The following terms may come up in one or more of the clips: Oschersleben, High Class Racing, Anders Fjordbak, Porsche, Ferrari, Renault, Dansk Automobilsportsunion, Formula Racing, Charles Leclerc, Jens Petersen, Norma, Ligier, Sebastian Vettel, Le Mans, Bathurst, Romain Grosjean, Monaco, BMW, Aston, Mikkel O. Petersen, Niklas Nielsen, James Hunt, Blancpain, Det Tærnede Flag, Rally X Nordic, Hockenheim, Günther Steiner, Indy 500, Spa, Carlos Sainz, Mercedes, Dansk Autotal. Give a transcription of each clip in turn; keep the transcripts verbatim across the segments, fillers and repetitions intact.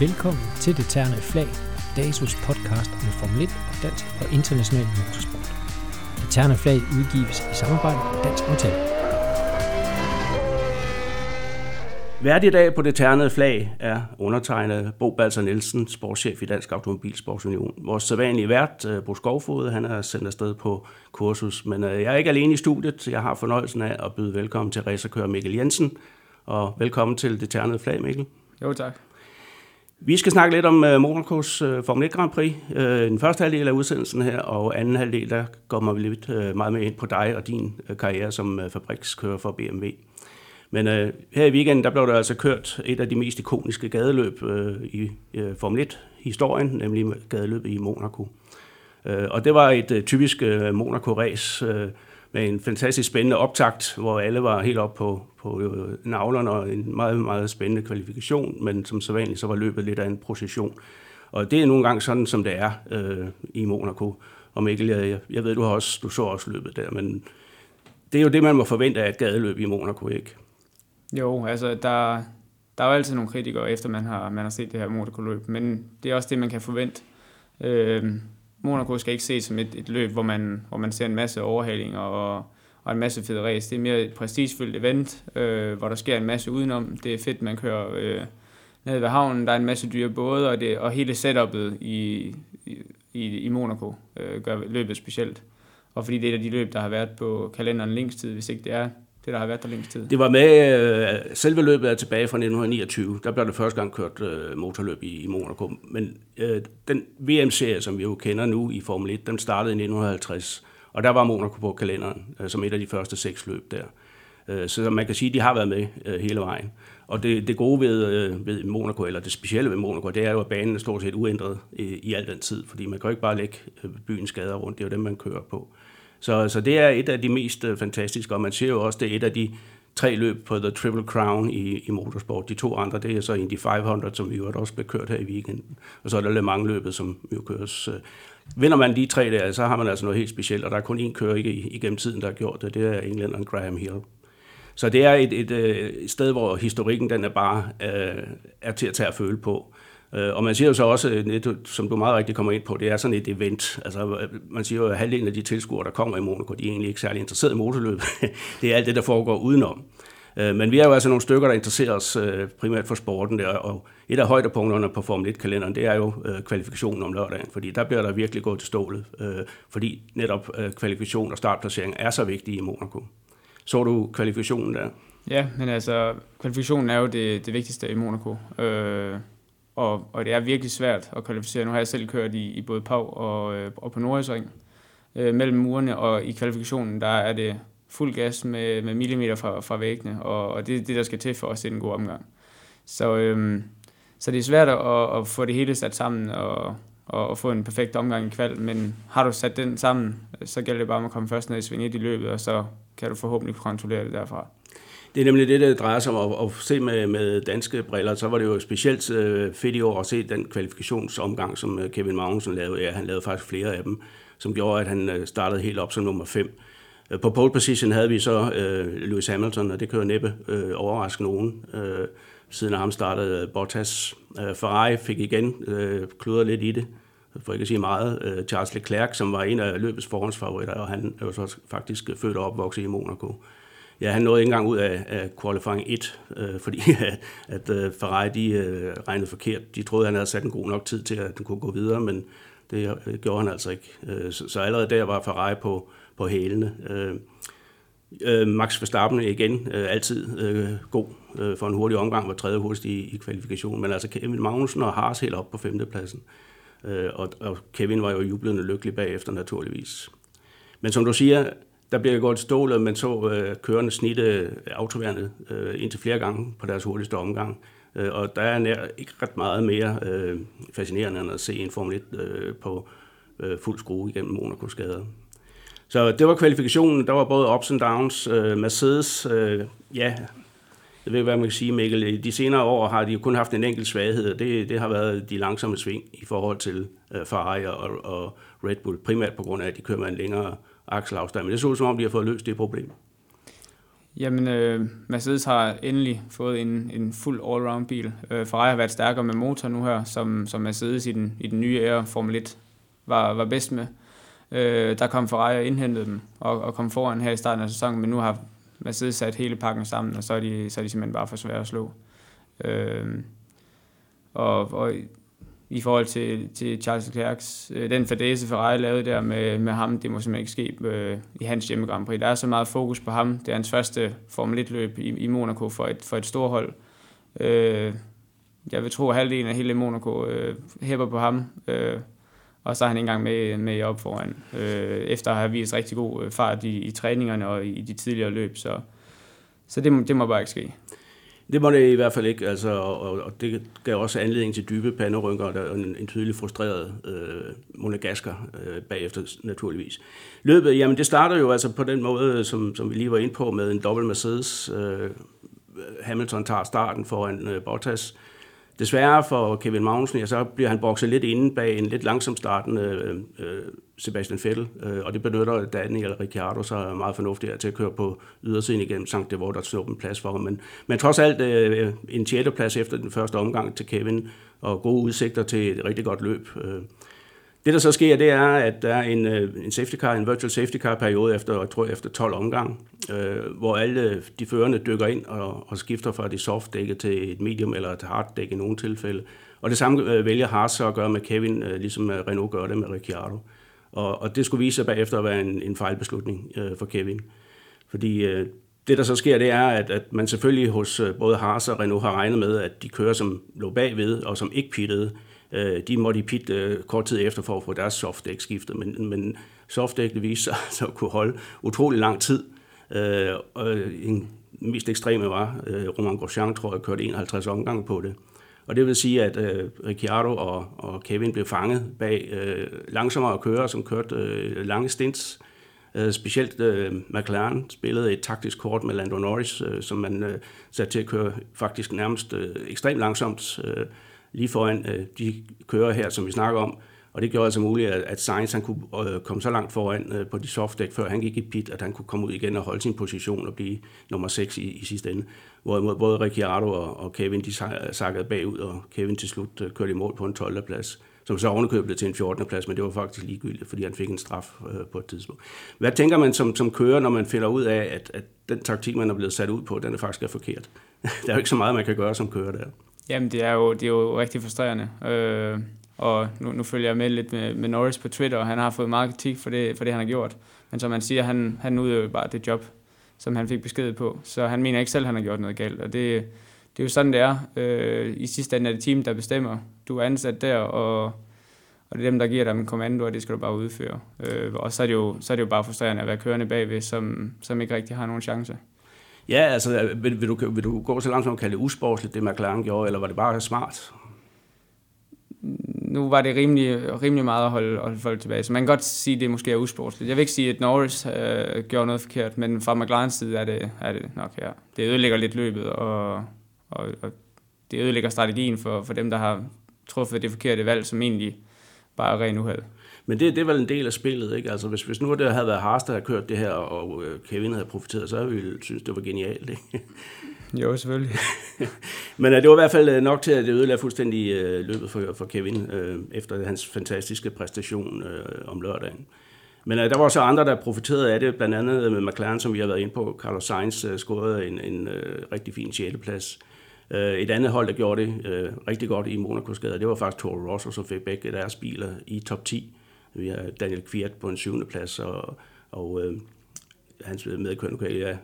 Velkommen til Det Tærnede Flag, D A S U's podcast om Formel et og dansk og international motorsport. Det Tærnede Flag udgives i samarbejde med Dansk Autotal. Vært i dag på Det Tærnede Flag er undertegnet Bo Balser Nielsen, sportschef i Dansk Automobilsportsunion. Vores sædvanlige vært, Bo Skovfode, han er sendt afsted på kursus, men jeg er ikke alene i studiet. Jeg har fornøjelsen af at byde velkommen til racerkører Mikkel Jensen, og velkommen til Det Tærnede Flag, Mikkel. Jo, tak. Vi skal snakke lidt om uh, Monacos uh, Formel et Grand Prix. Uh, den første halvdel af udsendelsen her, og anden halvdel, der går vi lidt uh, meget med ind på dig og din uh, karriere som uh, fabrikskører for B M W. Men uh, her i weekenden, der blev der altså kørt et af de mest ikoniske gadeløb uh, i uh, Formel et-historien, nemlig gadeløbet i Monaco. Uh, og det var et uh, typisk uh, Monaco-ræs uh, med en fantastisk spændende optakt, hvor alle var helt op på, på navlerne, og en meget, meget spændende kvalifikation, men som så vanligt, så var løbet lidt af en procession. Og det er nogle gange sådan, som det er øh, i Monaco. Og Mikkel, jeg, jeg ved, du har også, du så også løbet der, men det er jo det, man må forvente af et gadeløb i Monaco, ikke? Jo, altså, der, der er jo altid nogle kritikere, efter man har, man har set det her Monaco-løb, men det er også det, man kan forvente. Øh, Monaco skal ikke ses som et, et løb, hvor man, hvor man ser en masse overhalinger og, og en masse fede ræs. Det er mere et prestigefyldt event, øh, hvor der sker en masse udenom. Det er fedt, man kører øh, ned ved havnen, der er en masse dyre både, og, det, og hele setupet i, i, i Monaco øh, gør løbet specielt. Og fordi det er et af de løb, der har været på kalenderen længst tid, hvis ikke det er det, der har været der længst tid. Det var med, øh, selve løbet er tilbage fra nitten niogtyve. Der blev det første gang kørt øh, motorløb i, i Monaco. Men øh, den V M-serie, som vi jo kender nu i Formel et, den startede i nitten halvtreds. Og der var Monaco på kalenderen øh, som et af de første seks løb der. Øh, så man kan sige, at de har været med øh, hele vejen. Og det, det gode ved, øh, ved Monaco, eller det specielle ved Monaco, det er jo, at banen er stort set uændret øh, i al den tid. Fordi man kan jo ikke bare lægge byens gader rundt. Det er jo dem, man kører på. Så, så det er et af de mest fantastiske, og man ser jo også, det er et af de tre løb på The Triple Crown i, i motorsport. De to andre, det er så Indy fem hundrede, som vi jo også blev kørt her i weekenden. Og så er der Le Mans-løbet, som jo køres. Vinder man de tre der, så har man altså noget helt specielt, og der er kun én kører igennem tiden, der har gjort det. Det er englænderen Graham Hill. Så det er et, et, et sted, hvor historikken den er bare øh, er til at tage at føle på. Og man siger jo så også, som du meget rigtigt kommer ind på, det er sådan et event. Altså, man siger jo, at halvdelen af de tilskuere, der kommer i Monaco, de er egentlig ikke særlig interesserede i motorløb. Det er alt det, der foregår udenom. Men vi er jo altså nogle stykker, der interesserer os primært for sporten der, og et af højdepunkterne på Formel et-kalenderen, det er jo kvalifikationen om lørdagen, fordi der bliver der virkelig gået til stålet, fordi netop kvalifikation og startplacering er så vigtige i Monaco. Så du kvalifikationen der? Ja, men altså, kvalifikationen er jo det, det vigtigste i Monaco. Øh... Og, og det er virkelig svært at kvalificere. Nu har jeg selv kørt i, i både Pau og, øh, og på Nordjyllandsring øh, mellem murene, og i kvalifikationen, der er det fuld gas med, med millimeter fra, fra væggene, og, og det er det, der skal til for os til en god omgang. Så, øh, så det er svært at, at få det hele sat sammen og, og, og få en perfekt omgang i kval, men har du sat den sammen, så gælder det bare om at komme først ned i sving et i løbet, og så kan du forhåbentlig kontrollere det derfra. Det er nemlig det, der drejer sig om at se med, med danske briller. Så var det jo specielt fedt i år at se den kvalifikationsomgang, som Kevin Magnussen lavede. Ja, han lavede faktisk flere af dem, som gjorde, at han startede helt op som nummer fem. På pole position havde vi så øh, Lewis Hamilton, og det kører næppe øh, overraske nogen. Øh, siden af ham startede Bottas. Øh, Ferrari fik igen øh, kludret lidt i det, for ikke at sige meget. Øh, Charles Leclerc, som var en af løbets forhåndsfavoritter, og han er jo så faktisk født og opvokset i Monaco. Ja, han nåede ikke engang ud af, af qualifying et, øh, fordi at øh, Ferrari de, øh, regnede forkert. De troede, han havde sat en god nok tid til, at den kunne gå videre, men det øh, gjorde han altså ikke. Øh, så, så allerede der var Ferrari på, på hælene. Øh, øh, Max Verstappen igen, øh, altid øh, god øh, for en hurtig omgang, var tredje hurtigst i, i kvalifikationen. Men altså Kevin Magnussen og Haas helt op på femtepladsen, øh, og, og Kevin var jo jublende lykkelig bagefter naturligvis. Men som du siger, der bliver godt stålet, men så øh, kørende snitte autoværnet øh, indtil flere gange på deres hurtigste omgang. Øh, og der er nær, ikke ret meget mere øh, fascinerende end at se en Formel et øh, på øh, fuld skrue igennem Monaco-skader. Så det var kvalifikationen. Der var både ups and downs. Øh, Mercedes, øh, ja, jeg ved ikke, hvad man kan sige, Mikkel. De senere år har de jo kun haft en enkelt svaghed, og det, det har været de langsomme sving i forhold til øh, Ferrari og, og Red Bull. Primært på grund af, at de kører med en længere akselafstand, men det så ud som om, de har fået løst det problem. Jamen, øh, Mercedes har endelig fået en, en fuld all-round bil. Øh, Ferrari har været stærkere med motor nu her, som, som Mercedes i den, i den nye ære Formel et var, var bedst med. Øh, der kom Ferrari og indhentede dem og, og kom foran her i starten af sæsonen, men nu har Mercedes sat hele pakken sammen, og så er de, så er de simpelthen bare for svære at slå. Øh, og, og i forhold til, til Charles Leclercs, øh, den fadese Ferrari lavede der med, med ham, det må simpelthen ikke ske øh, i hans hjemme Grand Prix. Der er så meget fokus på ham. Det er hans første Formel et-løb i, i Monaco for et, for et storhold. Øh, jeg vil tro, at halvdelen af hele Monaco øh, hæpper på ham, øh, og så er han ikke engang med, med op foran, øh, efter at have vist rigtig god fart i, i træningerne og i de tidligere løb. Så, så det, det må bare ikke ske. Det må det i hvert fald ikke, altså, og, og det gav også anledning til dybe panderynker og en, en tydelig frustreret øh, monegasker øh, bagefter naturligvis. Løbet, jamen det starter jo altså på den måde, som, som vi lige var inde på, med en dobbelt Mercedes. Øh, Hamilton tager starten foran øh, Bottas. Desværre for Kevin Magnussen, ja, så bliver han bokset lidt inde bag en lidt langsom startende øh, øh, Sebastian Vettel, øh, og det benytter Daniel Ricciardo sig meget fornuftigt til at køre på ydersiden igennem Sankt Devort og snuppe en plads for ham. Men, men trods alt øh, en sjette plads efter den første omgang til Kevin, og gode udsigter til et rigtig godt løb. Øh. Det, der så sker, det er, at der er en, en safety car, en virtual safety car periode efter, jeg tror, efter tolv omgang, øh, hvor alle de førende dykker ind og, og skifter fra de soft dække til et medium eller et hard dække i nogle tilfælde. Og det samme øh, vælger Haas så at gøre med Kevin, øh, ligesom Renault gør det med Ricciardo. Og, og det skulle vise sig bagefter at være en, en fejlbeslutning øh, for Kevin. Fordi øh, det, der så sker, det er, at, at man selvfølgelig hos øh, både Haas og Renault har regnet med, at de kører, som lå bagved og som ikke pittede. De måtte i pit uh, kort tid efter for at få deres softdæk skiftet, men, men softdækket viste sig så at kunne holde utrolig lang tid. Uh, og den mest ekstreme var, uh, Romain Grosjean, tror jeg, kørte enoghalvtreds omgange på det. Og det vil sige, at uh, Ricciardo og, og Kevin blev fanget bag uh, langsommere kørere, som kørte uh, lange stints. Uh, specielt uh, McLaren spillede et taktisk kort med Lando Norris, uh, som man uh, satte til at køre faktisk nærmest uh, ekstremt langsomt, uh, lige foran øh, de kører her, som vi snakker om. Og det gjorde altså muligt, at, at Sainz han kunne øh, komme så langt foran øh, på de softdæk, før han gik i pit, at han kunne komme ud igen og holde sin position og blive nummer seks i, i sidste ende. Hvorimod både Ricciardo og, og Kevin, de sakkede bagud, og Kevin til slut øh, kørte i mål på en tolvte plads, som så ovenikøbet til en fjortende plads, men det var faktisk ligegyldigt, fordi han fik en straf øh, på et tidspunkt. Hvad tænker man som, som kører, når man finder ud af, at, at den taktik, man er blevet sat ud på, den er faktisk er forkert? Der er jo ikke så meget, man kan gøre som kører der. Jamen, det er jo, det er jo rigtig frustrerende, øh, og nu, nu følger jeg med lidt med, med Norris på Twitter, og han har fået meget kritik for det, for det han har gjort. Men som man siger, han, han udøver jo bare det job, som han fik besked på, så han mener ikke selv, han har gjort noget galt, og det, det er jo sådan, det er. Øh, I sidste ende er det team, der bestemmer. Du er ansat der, og, og det er dem, der giver dig en kommando, og det skal du bare udføre. Øh, og så er, det jo, så er det jo bare frustrerende at være kørende bagved, som, som ikke rigtig har nogen chance. Ja, altså, vil, vil, du, vil du gå så langt som at kalde det usportsligt, det McLaren gjorde, eller var det bare smart? Nu var det rimelig, rimelig meget at holde, holde folk tilbage, så man kan godt sige, at det måske er usportsligt. Jeg vil ikke sige, at Norris øh, gjorde noget forkert, men fra McLarens side er det, er det nok her. Ja. Det ødelægger lidt løbet, og, og, og det ødelægger strategien for, for dem, der har truffet det forkerte valg, som egentlig bare er ren uheld. Men det, det er vel en del af spillet, ikke? Altså, hvis, hvis nu det havde været Haas, der havde kørt det her, og Kevin havde profiteret, så havde vi synes det var genialt, ikke? Jo, selvfølgelig. Men det var i hvert fald nok til, at det ødelagde fuldstændig løbet for, for Kevin, øh, efter hans fantastiske præstation øh, om lørdagen. Men øh, der var så andre, der profiterede af det, blandt andet med McLaren, som vi har været inde på. Carlos Sainz øh, scorede en, en øh, rigtig fin sjældeplads. Et andet hold, der gjorde det øh, rigtig godt i Monaco-skade, det var faktisk Toro Rosso, som fik begge deres biler i top ti. Vi har Daniel Kvyat på en syvende plads, og, og øh, hans medkørende kører, ja,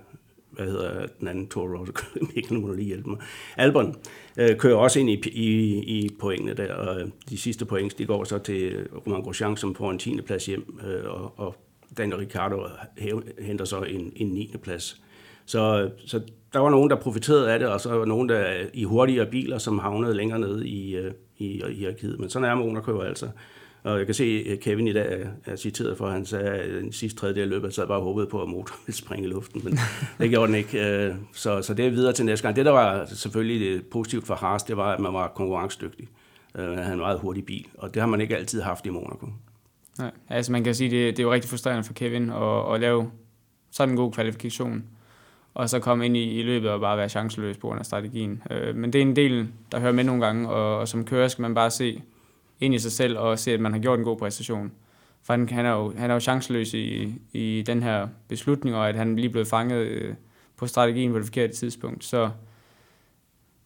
hvad hedder den anden Toro Rosso, Mikkel, må du lige hjælpe mig. Albon øh, kører også ind i, i, i pointene der, og de sidste points, de går så til Romain Grosjean, som får en tiende plads hjem, øh, og, og Daniel Ricciardo henter så en, en niende plads. Så, så der var nogen, der profiterede af det, og så var nogen, der i hurtigere biler, som havnede længere nede i, i, i hierarkiet. Men sådan er Monaco jo altså. Og jeg kan se, at Kevin i dag er citeret for, at han sagde, at den sidste tredjedel løb, at jeg bare håbede på, at motoren ville springe i luften, men det gjorde den ikke. Så, så det er videre til næste gang. Det, der var selvfølgelig positivt for Haas, det var, at man var konkurrencedygtig. Han havde en meget hurtig bil, og det har man ikke altid haft i Monaco. Nej, altså man kan sige, at det, det er jo rigtig frustrerende for Kevin at, at lave sådan en god kvalifikation. og så komme ind i, i løbet og bare være chanceløs på grund af strategien. Øh, men det er en del, der hører med nogle gange, og, og som kører skal man bare se ind i sig selv og se, at man har gjort en god præstation. For han, han, er, jo, han er jo chanceløs i, i den her beslutning, og at han lige blev fanget øh, på strategien på det forkerte tidspunkt. Så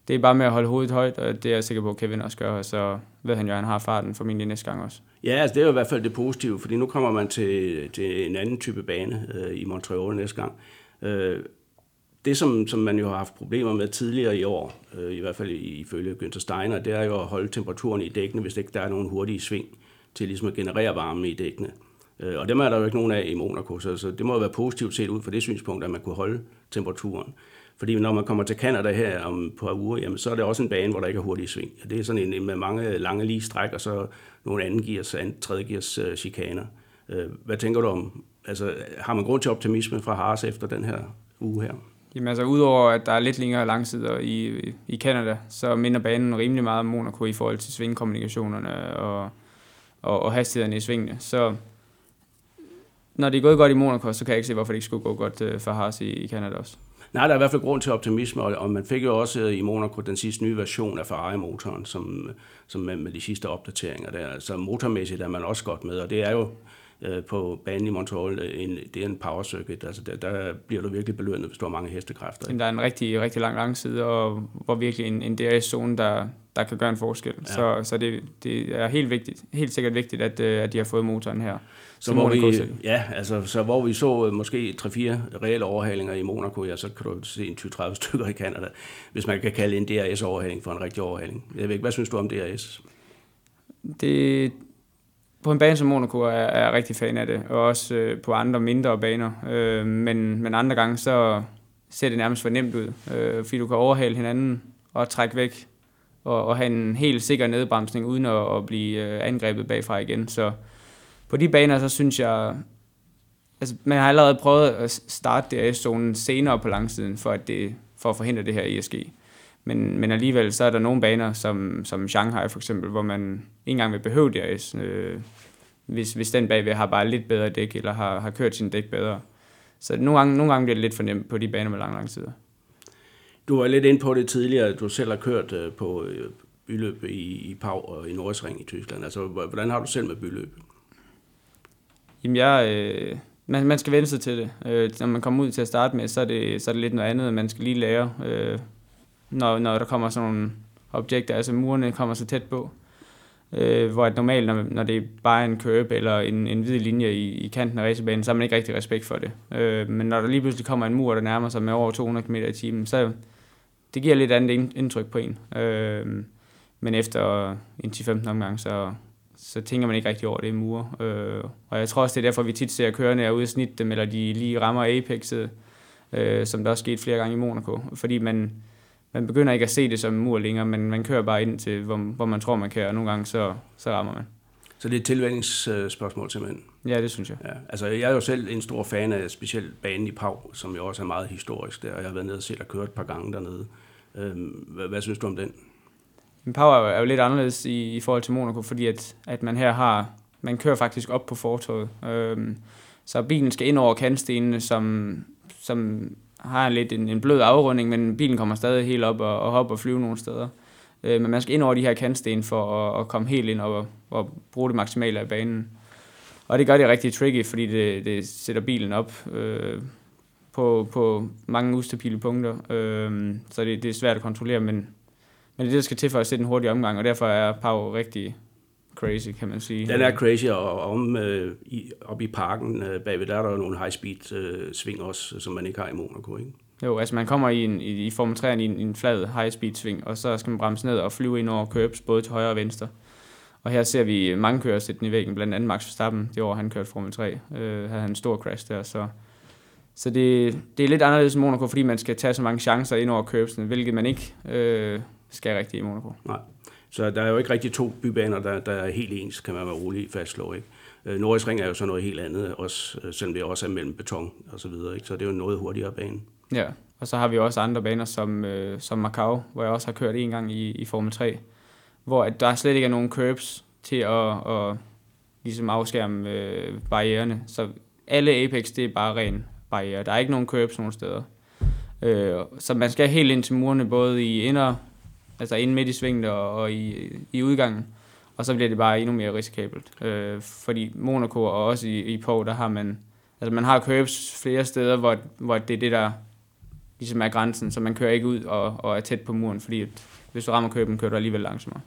det er bare med at holde hovedet højt, og det er jeg sikker på, at Kevin også gør, og så ved han jo, at han har farten formentlig næste gang også. Ja, altså det er jo i hvert fald det positive, fordi nu kommer man til, til en anden type bane øh, i Montreal næste gang. Øh, det, som, som man jo har haft problemer med tidligere i år, øh, i hvert fald ifølge Günther Steiner, det er jo at holde temperaturen i dækkene, hvis ikke der er nogen hurtige sving til ligesom at generere varme i dækkene. Øh, og dem er der jo ikke nogen af i Monaco, så, så det må jo være positivt set ud fra det synspunkt, at man kunne holde temperaturen. Fordi når man kommer til Canada her om på uger, jamen, så er det også en bane, hvor der ikke er hurtige sving. Det er sådan en med mange lange lige stræk, og så nogle anden gears, tredje gears uh, chikaner. Uh, hvad tænker du om? Altså, har man grund til optimisme fra Haas efter den her uge her? Jamen altså, udover at der er lidt længere langsider i, i Canada, så minder banen rimelig meget om Monaco i forhold til svingkommunikationerne og, og, og hastighederne i svingene. Så når det er gået godt i Monaco, så kan jeg ikke se, hvorfor det ikke skulle gå godt for Haas i, i Canada også. Nej, der er i hvert fald grund til optimisme, og man fik jo også i Monaco den sidste nye version af Ferrari-motoren, som, som med de sidste opdateringer der. Så motormæssigt er man også godt med, og det er jo øh, på banen i Montreal, en, det er en power circuit, altså der, der bliver du virkelig belønnet, hvis du har mange hestekræfter. Jamen, der er en rigtig, rigtig lang langside, og hvor virkelig en, en D R S-zone, der, der kan gøre en forskel. Ja. Så, så det, det er helt vigtigt, helt sikkert vigtigt, at, at de har fået motoren her. Så hvor, vi, ja, altså, så hvor vi så måske tre fire reelle overhalinger i Monaco, ja, så kan du se en tyve til tredive stykker i Canada, hvis man kan kalde en D R S-overhaling for en rigtig overhaling. Jeg ved ikke, hvad synes du om D R S? Det, på en bane som Monaco er, er jeg rigtig fan af det, og også øh, på andre mindre baner. Øh, men, men andre gange, så ser det nærmest for nemt ud, øh, fordi du kan overhale hinanden og trække væk, og, og have en helt sikker nedbremsning, uden at, at blive øh, angrebet bagfra igen, så på de baner, så synes jeg, altså man har allerede prøvet at starte D R S-zonen senere på langsiden, for at, det, for at forhindre det her E S G. Men, men alligevel, så er der nogle baner, som, som Shanghai for eksempel, hvor man ikke engang vil behøve D R S, øh, hvis, hvis den bagved har bare lidt bedre dæk, eller har, har kørt sin dæk bedre. Så nogle gange, nogle gange bliver det lidt for nemt på de baner med lange langsider. Du var lidt inde på det tidligere, at du selv har kørt øh, på øh, byløb i, i Pau og i Nordisring i Tyskland. Altså, hvordan har du selv med byløb? Jamen, jeg, øh, man, man skal vende sig til det. Øh, når man kommer ud til at starte med, så er det, så er det lidt noget andet, man skal lige lære, øh, når, når der kommer sådan nogle objekter, altså murene kommer så tæt på. Øh, hvor at normalt, når, når det er bare en curb eller en, en hvid linje i, i kanten af racerbanen, så har man ikke rigtig respekt for det. Øh, men når der lige pludselig kommer en mur, der nærmer sig med over to hundrede kilometer i timen, så det giver lidt andet indtryk på en. Øh, men efter en ti femten omgang, så... så tænker man ikke rigtig over, det er mure. Øh, og jeg tror også, det er derfor, vi tit ser kørende er ude at snitte dem, eller de lige rammer apexet, øh, som der også skete flere gange i Monaco. Fordi man, man begynder ikke at se det som en mur længere, men man kører bare ind til, hvor, hvor man tror, man kan, og nogle gange så, så rammer man. Så det er et tilvændingsspørgsmål simpelthen? Ja, det synes jeg. Ja. Altså, jeg er jo selv en stor fan af specielt banen i Pau, som jo også er meget historisk der, og jeg har været nede og set og kørt et par gange dernede. Øh, hvad, hvad synes du om den? Power er jo lidt anderledes i, i forhold til Monaco, fordi at, at man her har, man kører faktisk op på fortovet. Øhm, så bilen skal ind over kantstenene, som, som har lidt en, en blød afrunding, men bilen kommer stadig helt op og, og hopper og flyver nogle steder. Øh, men man skal ind over de her kantsten for at, at komme helt ind og, og bruge det maksimale af banen. Og det gør det rigtig tricky, fordi det, det sætter bilen op øh, på, på mange ustabile punkter. Øh, så det, det er svært at kontrollere, men Men det er det, der skal til for at sætte en hurtig omgang, og derfor er Pau rigtig crazy, kan man sige. Den er crazy, og om, øh, i, oppe i parken øh, bagved, der er der jo nogle high-speed-sving øh, også, som man ikke har i Monaco, ikke? Jo, altså man kommer i, en, i, i Formel tre'eren i en, en flad high-speed-sving, og så skal man bremse ned og flyve ind over curbs, både til højre og venstre. Og her ser vi mange kører sætte den i væggen, blandt andet Max Verstappen, det år han kørte Formel tre, øh, havde han en stor crash der, så... Så det, det er lidt anderledes i Monaco, fordi man skal tage så mange chancer ind over curbsene, hvilket man ikke... Øh, skal rigtig i Monaco. Nej, så der er jo ikke rigtig to bybaner, der, der er helt ens, kan man være rolig fastslå, ikke? Øh, Nordisring er jo så noget helt andet, også, selvom det også er mellem beton og så videre, ikke? Så det er jo en noget hurtigere bane. Ja, og så har vi også andre baner, som, øh, som Macau, hvor jeg også har kørt en gang i, i Formel tre, hvor at der slet ikke er nogen curbs til at, at ligesom afskærme øh, barriererne. Så alle apex, det er bare ren barriere. Der er ikke nogen curbs nogen steder. Øh, så man skal helt ind til murene, både i inder, altså inde midt i svinget og, og i, i udgangen. Og så bliver det bare endnu mere risikabelt. Øh, fordi Monaco og også i, i Pau, der har man... Altså man har curbs flere steder, hvor, hvor det er det, der ligesom er grænsen. Så man kører ikke ud og, og er tæt på muren, fordi at, hvis du rammer curben, kører du alligevel langsommere.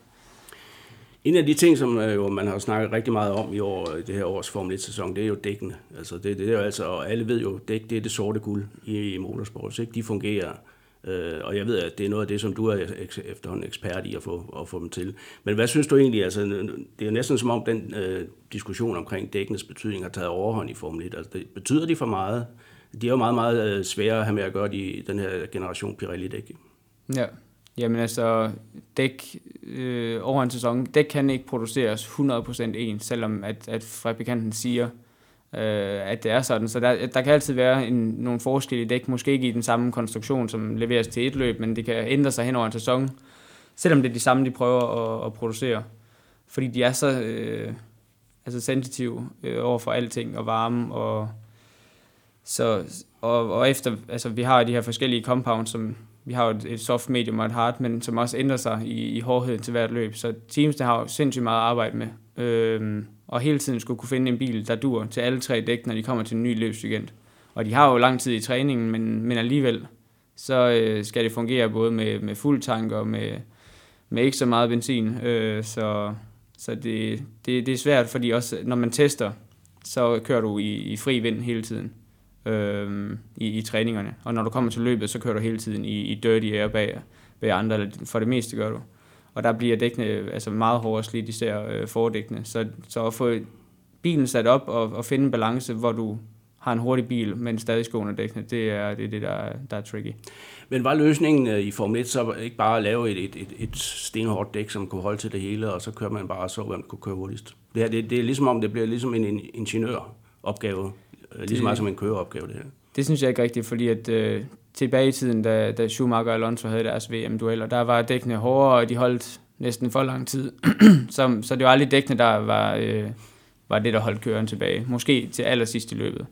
En af de ting, som øh, man har snakket rigtig meget om i år, i det her års Formel et-sæson, det er jo dækkene. Altså, det, det er jo altså, og alle ved jo, dæk det er det sorte guld i, i motorsport, ikke? De fungerer. Øh, og jeg ved, at det er noget af det, som du er efterhånden ekspert i at få, at få dem til. Men hvad synes du egentlig? Altså, det er næsten som om, den øh, diskussion omkring dækkenes betydning har taget overhånd i Formel et. Altså, det, betyder de for meget? De er jo meget, meget svære at have med at gøre i den her generation Pirelli-dæk. Ja. Jamen altså, dæk øh, over en sæson, dæk kan ikke produceres hundrede procent ens, selvom at, at fabrikanten siger, øh, at det er sådan. Så der, der kan altid være en, nogle forskelle i dæk, måske ikke i den samme konstruktion, som leveres til et løb, men det kan ændre sig hen over en sæson, selvom det er de samme, de prøver at, at producere. Fordi de er så øh, altså sensitive øh, over for alting og varme og... Så, og, og efter, altså vi har de her forskellige compounds, som vi har et soft, medium og et hard, men som også ændrer sig i, i hårdheden til hvert løb. Så teams, der har jo sindssygt meget at arbejde med. Øhm, og hele tiden skulle kunne finde en bil, der dur til alle tre dæk, når de kommer til en ny løbsweekend. Og de har jo lang tid i træningen, men, men alligevel, så øh, skal det fungere både med, med fuld tank og med, med ikke så meget benzin. Øh, så så det, det, det er svært, fordi også når man tester, så kører du i, i fri vind hele tiden. Øhm, i, i træningerne. Og når du kommer til løbet, så kører du hele tiden i, i dirty air bag, bag andre, eller for det meste gør du. Og der bliver dækkene altså meget hårdere slidt, især øh, fordækkene. Så, så at få bilen sat op og, og finde en balance, hvor du har en hurtig bil, men stadig skåner dækkene, det er det, er det der, der er tricky. Men var løsningen i Formel et så ikke bare at lave et, et, et stenhårdt dæk, som kunne holde til det hele, og så kører man bare og så, hvem kunne køre hurtigst? Det, her, det, det er ligesom om, det bliver ligesom en ingeniøropgave. Lige så meget som en køreopgave, det her. Det synes jeg ikke rigtigt, fordi at, øh, tilbage i tiden, da, da Schumacher og Alonso havde deres V M-dueller, der var dækkene hårdere, og de holdt næsten for lang tid. så, så det var aldrig dækkene, der var, øh, var det, der holdt køren tilbage. Måske til allersidst i løbet,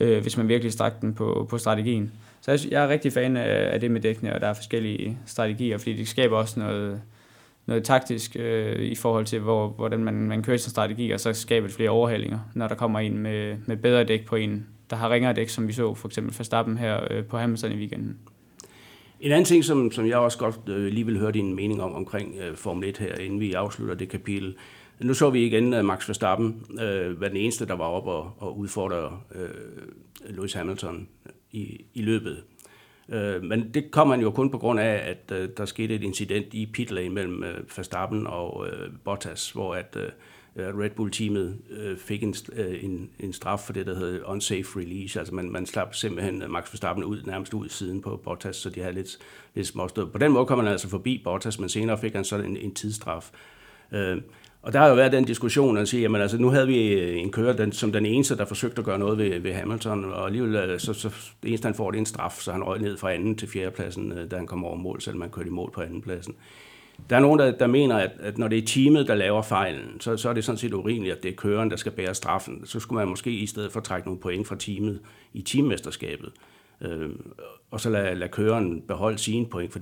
øh, hvis man virkelig strakte den på, på strategien. Så jeg, jeg er rigtig fan af, af det med dækkene, og der er forskellige strategier, fordi det skaber også noget, noget taktisk øh, i forhold til, hvor, hvordan man, man kører sin strategi, og så skaber det flere overhalinger, når der kommer en med, med bedre dæk på en, der har ringere dæk, som vi så for eksempel Verstappen her øh, på Hamilton i weekenden. En anden ting, som, som jeg også godt øh, lige vil høre din mening om, omkring øh, Formel et her, inden vi afslutter det kapitel. Nu så vi igen øh, Max Verstappen, øh, var den eneste, der var oppe og, og udfordrede øh, Lewis Hamilton i, i løbet. Men det kom han jo kun på grund af, at der skete et incident i pitlane mellem Verstappen og Bottas, hvor at Red Bull-teamet fik en, en, en straf for det, der hed unsafe release. Altså man, man slap simpelthen Max Verstappen ud, nærmest ud siden på Bottas, så de havde lidt, lidt småstød. På den måde kom han altså forbi Bottas, men senere fik han så en, en tidsstraf. Og der har jo været den diskussion, at sige, jamen altså, nu havde vi en kører, den, som den eneste, der forsøgte at gøre noget ved, ved Hamilton, og alligevel, så, så det eneste, han får, det er en straf, så han røg ned fra anden til fjerde pladsen, da han kom over mål, selvom han kørte i mål på anden pladsen. Der er nogen, der, der mener, at, at når det er teamet, der laver fejlen, så, så er det sådan set urimeligt, at det er køren, der skal bære straffen. Så skulle man måske i stedet for trække nogle point fra teamet i teammesterskabet. Øh, og så lad, lad køren beholde sine point, for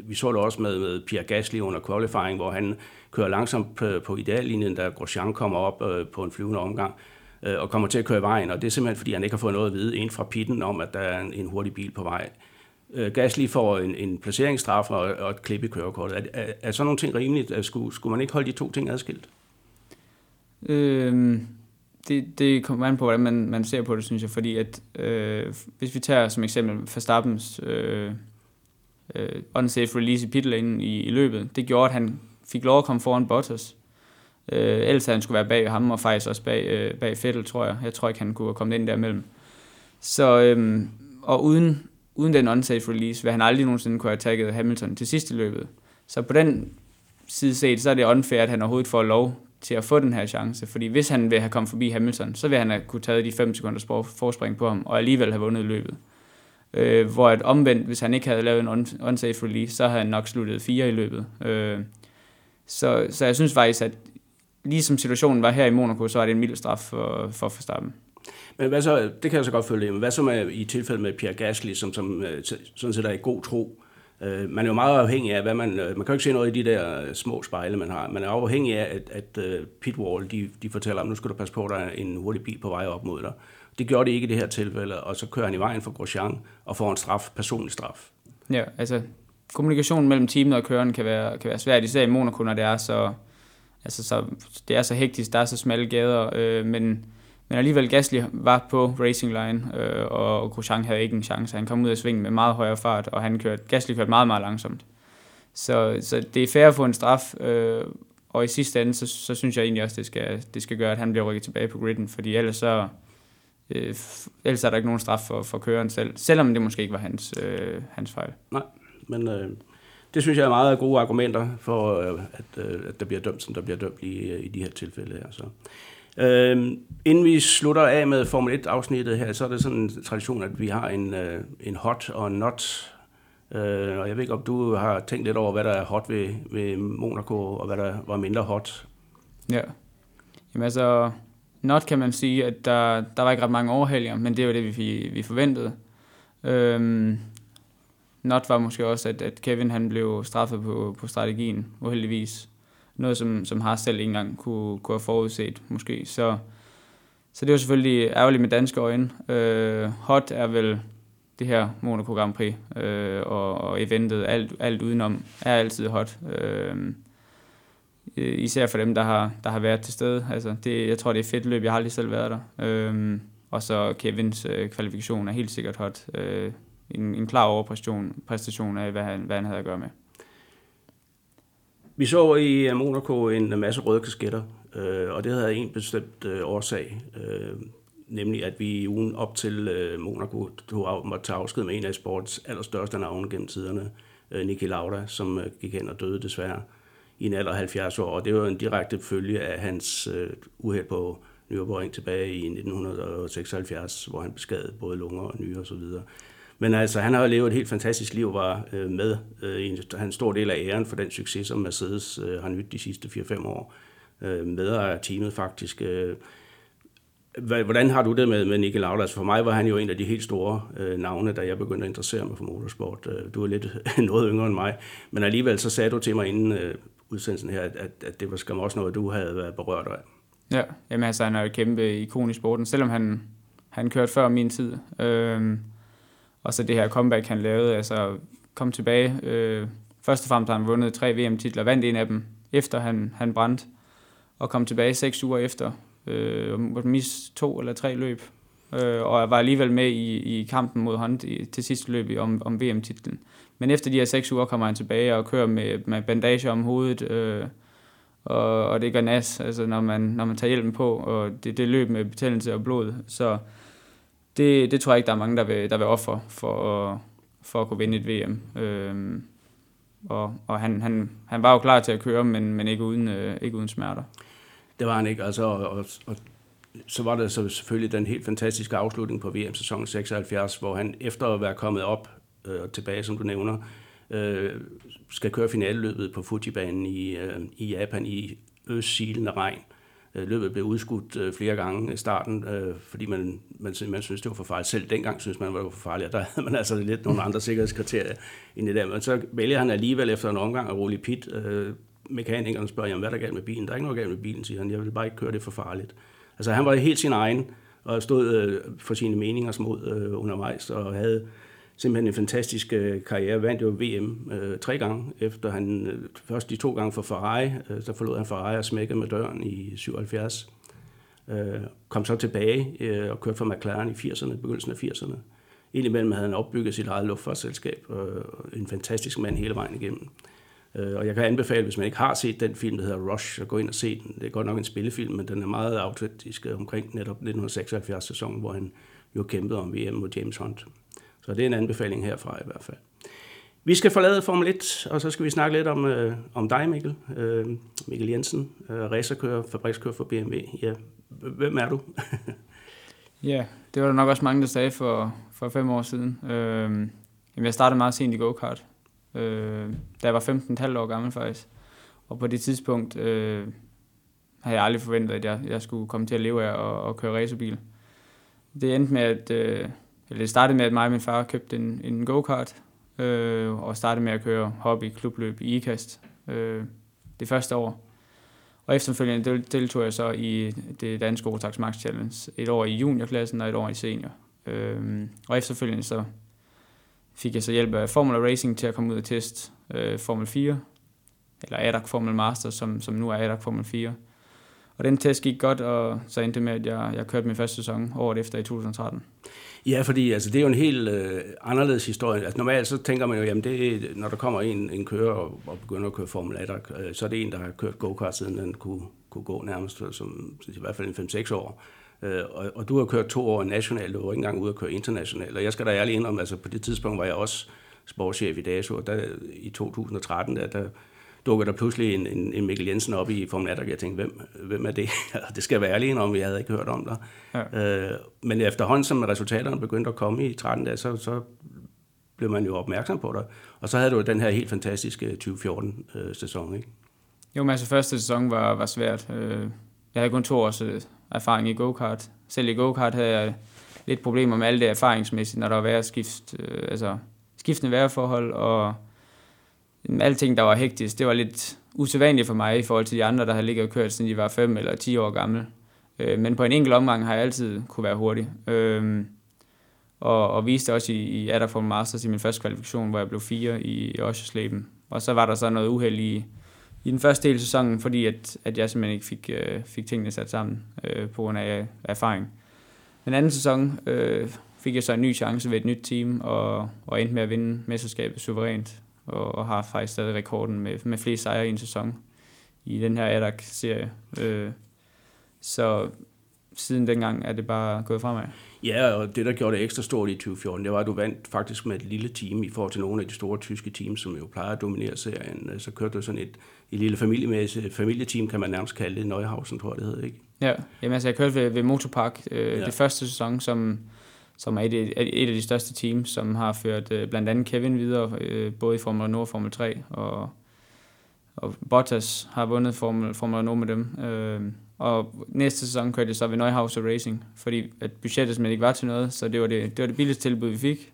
vi så det også med, med Pierre Gasly under qualifying, hvor han kører langsomt på, på ideallinjen, da Grosjean kommer op øh, på en flyvende omgang øh, og kommer til at køre i vejen, og det er simpelthen fordi han ikke har fået noget at vide ind fra pitten om, at der er en, en hurtig bil på vej. øh, Gasly får en, en placeringsstraf og, og et klip i kørekortet. Er, er, er sådan nogle ting rimeligt? Skulle, skulle man ikke holde de to ting adskilt? øhm Det, det kommer an på, hvordan man, man ser på det, synes jeg, fordi at øh, hvis vi tager som eksempel Verstappens øh, øh, unsafe release i pitlane i, i løbet, det gjorde, at han fik lov at komme foran Bottas. Øh, ellers han skulle være bag ham, og faktisk også bag, øh, bag Vettel, tror jeg. Jeg tror ikke, han kunne have kommet ind derimellem. Så, øh, og uden, uden den unsafe release, vil han aldrig nogensinde kunne have tagget Hamilton til sidste løbet. Så på den side set, så er det unfair, at han overhovedet får lov til at få den her chance, fordi hvis han vil have kommet forbi Hamilton, så vil han have kunne tage de fem sekunders forspring på ham, og alligevel have vundet løbet. Øh, hvor et omvendt, hvis han ikke havde lavet en unsafe release, så havde han nok sluttet fire i løbet. Øh, så, så jeg synes faktisk, at ligesom situationen var her i Monaco, så var det en mild straf for, for Verstappen. Men hvad så, det kan jeg så godt følge, men hvad så med, i tilfælde med Pierre Gasly, som, som sådan set er i god tro? Man er jo meget afhængig af, hvad man... Man kan jo ikke se noget i de der små spejle, man har. Man er afhængig af, at, at Pitwall, de, de fortæller, at nu skal du passe på, at der er en hurtig bil på vej op mod dig. Det gjorde det ikke i det her tilfælde, og så kører han i vejen for Grosjean og får en straf, personlig straf. Ja, altså kommunikationen mellem teamet og køreren kan være, kan være svært, især i Monaco, når det er så, altså, så, det er så hektisk, der er så smalle gader, øh, men... Men alligevel, Gasly var på racing line, øh, og Grosjean havde ikke en chance. Han kom ud af svingen med meget højere fart, og han kørte, Gasly kørte meget, meget langsomt. Så, så det er fair at få en straf, øh, og i sidste ende, så, så synes jeg egentlig også, det skal, det skal gøre, at han bliver rykket tilbage på gridden, fordi ellers, så, øh, ellers er der ikke nogen straf for, for køreren selv, selvom det måske ikke var hans, øh, hans fejl. Nej, men øh, det synes jeg er meget gode argumenter for, øh, at, øh, at der bliver dømt, som der bliver dømt i, i de her tilfælde her, så... Øhm, inden vi slutter af med Formel et-afsnittet her, så er det sådan en tradition, at vi har en, øh, en hot og en not. Øh, og jeg ved ikke, om du har tænkt lidt over, hvad der er hot ved, ved Monaco, og hvad der var mindre hot. Ja. Jamen altså, not kan man sige, at der, der var ikke ret mange overhalinger, men det var det, vi, vi forventede. Øhm, not var måske også, at, at Kevin han blev straffet på, på strategien, uheldigvis. Noget, som, som Haas selv ikke engang kunne, kunne have forudset, måske. Så, så det var selvfølgelig ærgerligt med danske øjne. Øh, hot er vel det her Monaco Grand Prix, øh, og, og eventet, alt, alt udenom, er altid hot. Øh, især for dem, der har, der har været til stede. Altså, det, jeg tror, det er fedt løb, jeg har aldrig selv været der. Øh, og så Kevins øh, kvalifikation er helt sikkert hot. Øh, en, en klar overpræstation af, hvad han, hvad han havde at gøre med. Vi så i Monaco en masse røde kasketter, øh, og det havde en bestemt øh, årsag, øh, nemlig at vi i ugen op til øh, Monaco tog, måtte tage afsked med en af sports allerstørste navne gennem tiderne, øh, Niki Lauda, som øh, gik hen og døde desværre i en alder af halvfjerds år, og det var en direkte følge af hans øh, uheld på Nürburgring tilbage i nitten seksoghalvfjerds, hvor han beskadede både lunger og nyrer og så videre. Men altså, han har jo levet et helt fantastisk liv, var øh, med øh, en, en stor del af æren for den succes, som Mercedes øh, har nydt de sidste fire fem år. Øh, medejer teamet faktisk. Øh. Hvordan har du det med, med Niki Lauda? Altså, for mig var han jo en af de helt store øh, navne, da jeg begyndte at interessere mig for motorsport. Øh, du er lidt noget yngre end mig, men alligevel så sagde du til mig inden øh, udsendelsen her, at, at det var skam også noget, du havde været berørt af. Ja, jamen altså, han er jo et kæmpe ikon i sporten, selvom han, han kørte før min tid. Øh... Og så det her comeback, han lavede, altså kom tilbage. Øh, først og fremmest har han vundet tre V M-titler, vandt en af dem, efter han, han brændte, og kom tilbage seks uger efter. Øh, mis to eller tre løb, øh, og var alligevel med i, i kampen mod Hunt i, til sidste løb om, om V M-titlen. Men efter de her seks uger kommer han tilbage og kører med, med bandager om hovedet, øh, og, og det gør nas, altså når man, når man tager hjelmen på, og det, det løb med betændelse og blod, så... Det, det tror jeg ikke, der er mange, der vil, der vil ofre for at, for at kunne vinde et V M. Øhm, og og han, han, han var jo klar til at køre, men, men ikke, uden, øh, ikke uden smerter. Det var han ikke. Altså, og, og, og så var der så selvfølgelig den helt fantastiske afslutning på V M-sæsonen seksoghalvfjerds, hvor han efter at være kommet op og øh, tilbage, som du nævner, øh, skal køre finaleløbet på Fujibanen i, øh, i Japan i østsilende regn. Løbet blev udskudt flere gange i starten, fordi man, man, man synes det var for farligt. Selv dengang synes man, det var for farligt, og der havde man altså lidt nogle andre sikkerhedskriterier end det der. Men så vælger han alligevel efter en omgang at rulle i pit. Mekanikeren spørger, jamen, hvad der er galt med bilen? Der er ikke noget galt med bilen, siger han. Jeg vil bare ikke køre det for farligt. Altså han var helt sin egen, og stod for sine meningers mod undervejs, og havde simpelthen en fantastisk karriere. Vandt jo V M øh, tre gange, efter han øh, først de to gange for Ferrari, øh, så forlod han Ferrari og smækkede med døren i syvoghalvfjerds. Øh, kom så tilbage øh, og kørte for McLaren i firserne, begyndelsen af firserne. Indimellem havde han opbygget sit eget luftfartsselskab, øh, en fantastisk mand hele vejen igennem. Øh, og jeg kan anbefale, hvis man ikke har set den film, der hedder Rush, at gå ind og se den. Det er godt nok en spillefilm, men den er meget autentisk omkring netop nitten seksoghalvfjerds-sæsonen, hvor han jo kæmpede om V M mod James Hunt. Så det er en anbefaling herfra i hvert fald. Vi skal forlade Formel et, og så skal vi snakke lidt om, øh, om dig, Mikkel. Øh, Mikkel Jensen, øh, racerkører, fabrikskører for B M W. Ja. Hvem er du? Ja, det var der nok også mange, der sagde for, for fem år siden. Øh, jeg startede meget sent i go-kart, øh, da jeg var femten komma fem år gammel faktisk. Og på det tidspunkt øh, havde jeg aldrig forventet, at jeg, jeg skulle komme til at leve af og, og køre racerbil. det endte med, at øh, eller det startede med, at mig og min far købte en, en go-kart, øh, og startede med at køre hobby-klubløb i ikast øh, det første år. Og efterfølgende deltog jeg så i det danske Otax Max Challenge, et år i juniorklassen og et år i senior. Øh, og efterfølgende så fik jeg så hjælp af Formula Racing til at komme ud og teste øh, Formel fire, eller A D A C Formel Master, som, som nu er A D A C Formel fire. Og den test gik godt, og så endte med, at jeg, jeg kørte min første sæson året efter i to tusind og tretten. Ja, fordi altså, det er jo en helt øh, anderledes historie. Altså, normalt så tænker man jo, jamen det, når der kommer en, en kører og, og begynder at køre Formel A D A C, øh, så er det en, der har kørt go-kart, siden den kunne, kunne gå nærmest som i hvert fald en fem seks år. Øh, og, og du har kørt to år nationalt, og du var ikke engang ude at køre internationalt. Og jeg skal da ærligt indrømme, altså på det tidspunkt var jeg også sportschef i D A S O, og der, i to tusind og tretten, der, der dukker der pludselig en, en, en Mikkel Jensen op i Formel A D A C, og jeg tænkte, hvem, hvem er det? Det skal være ærlig om, jeg havde ikke hørt om dig. Ja. Øh, men efterhånden, som resultaterne begyndte at komme i tretten dage, så, så blev man jo opmærksom på dig. Og så havde du den her helt fantastiske tyve fjorten-sæson, ikke? Jo, men altså første sæson var, var svært. Jeg havde kun to års erfaring i go-kart. Selv i go-kart havde jeg lidt problemer med alt det erfaringsmæssigt, når der var vejrskift, altså skiftende vejrforhold og alting, der var hektisk, det var lidt usædvanligt for mig i forhold til de andre, der havde ligget og kørt, siden de var fem eller ti år gamle. Men på en enkelt omgang har jeg altid kunne være hurtig. Og, og viste det også i, i A D A C Formel Masters i min første kvalifikation, hvor jeg blev fire i, i Oschersleben. Og så var der så noget uheld i, i den første del af sæsonen, fordi at, at jeg simpelthen ikke fik, fik tingene sat sammen på grund af erfaring. Den anden sæson øh, fik jeg så en ny chance ved et nyt team, og, og endte med at vinde mesterskabet suverænt. Og har faktisk stadig rekorden med, med flest sejre i en sæson i den her A D A C-serie. Øh, så siden dengang er det bare gået fremad. Ja, og det, der gjorde det ekstra stort i tyve fjorten, det var, at du vandt faktisk med et lille team i forhold til nogle af de store tyske teams, som jo plejer at dominere serien. Så kørte du sådan et, et lille familiemæssigt familieteam, kan man nærmest kalde det, Neuhausen, tror jeg, det hed, ikke? Ja, jamen, altså, jeg kørte ved, ved Motorpark øh, ja. Det første sæson, som... som er et, et af de største teams, som har ført øh, blandt andet Kevin videre, øh, både i Formel Renault og Formel tre, og, og Bottas har vundet Formel, Formel Renault med dem. Øh, og næste sæson kørte jeg så ved Neuhauser Racing, fordi at budgettet simpelthen ikke var til noget, så det var det, det, var det billigste tilbud, vi fik.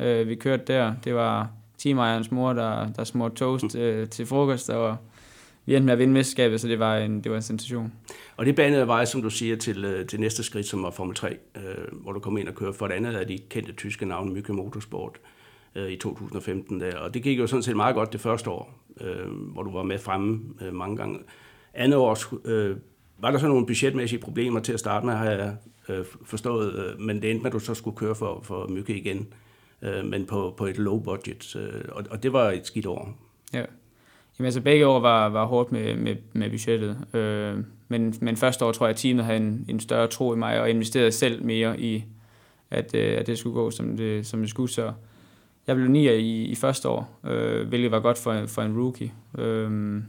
Øh, vi kørte der, det var teamejernes mor, der, der smurte toast øh, til frokost, og vi endte med at vinde mesterskabet, så det var en, det var en sensation. Og det banede vej, som du siger, til, til næste skridt, som var Formel tre, øh, hvor du kom ind og kørte for et andet af de kendte tyske navne, Mücke Motorsport, øh, i to tusind og femten. Der. Og det gik jo sådan set meget godt det første år, øh, hvor du var med fremme øh, mange gange. Andet år øh, var der så nogle budgetmæssige problemer til at starte med, har jeg øh, forstået, øh, men det endte med, at du så skulle køre for, for Mücke igen, øh, men på, på et low budget, øh, og, og det var et skidt år. Ja. Jamen altså begge år var, var hårdt med, med, med budgettet, øh, men, men første år tror jeg, at teamet havde en, en større tro i mig, og investerede selv mere i, at, øh, at det skulle gå, som det, som det skulle. Så jeg blev nier i, i første år, øh, hvilket var godt for, for en rookie. Øh,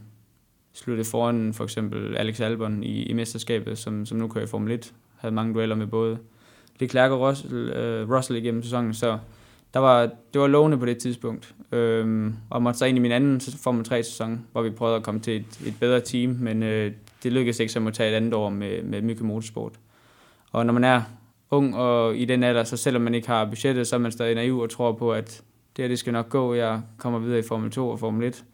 sluttede foran for eksempel Alex Albon i, i mesterskabet, som, som nu kører i Formel et. Havde mange dueller med både Leclerc og Russell, øh, Russell igennem sæsonen, så... Der var, det var lovende på det tidspunkt, øhm, og måtte så ind i min anden Formel tre-sæson, hvor vi prøvede at komme til et, et bedre team, men øh, det lykkedes ikke, så jeg måtte tage et andet år med, med Mücke Motorsport. Og når man er ung og i den alder, så selvom man ikke har budgettet, så er man stadig naiv og tror på, at det her det skal nok gå, jeg kommer videre i Formel to og Formel et.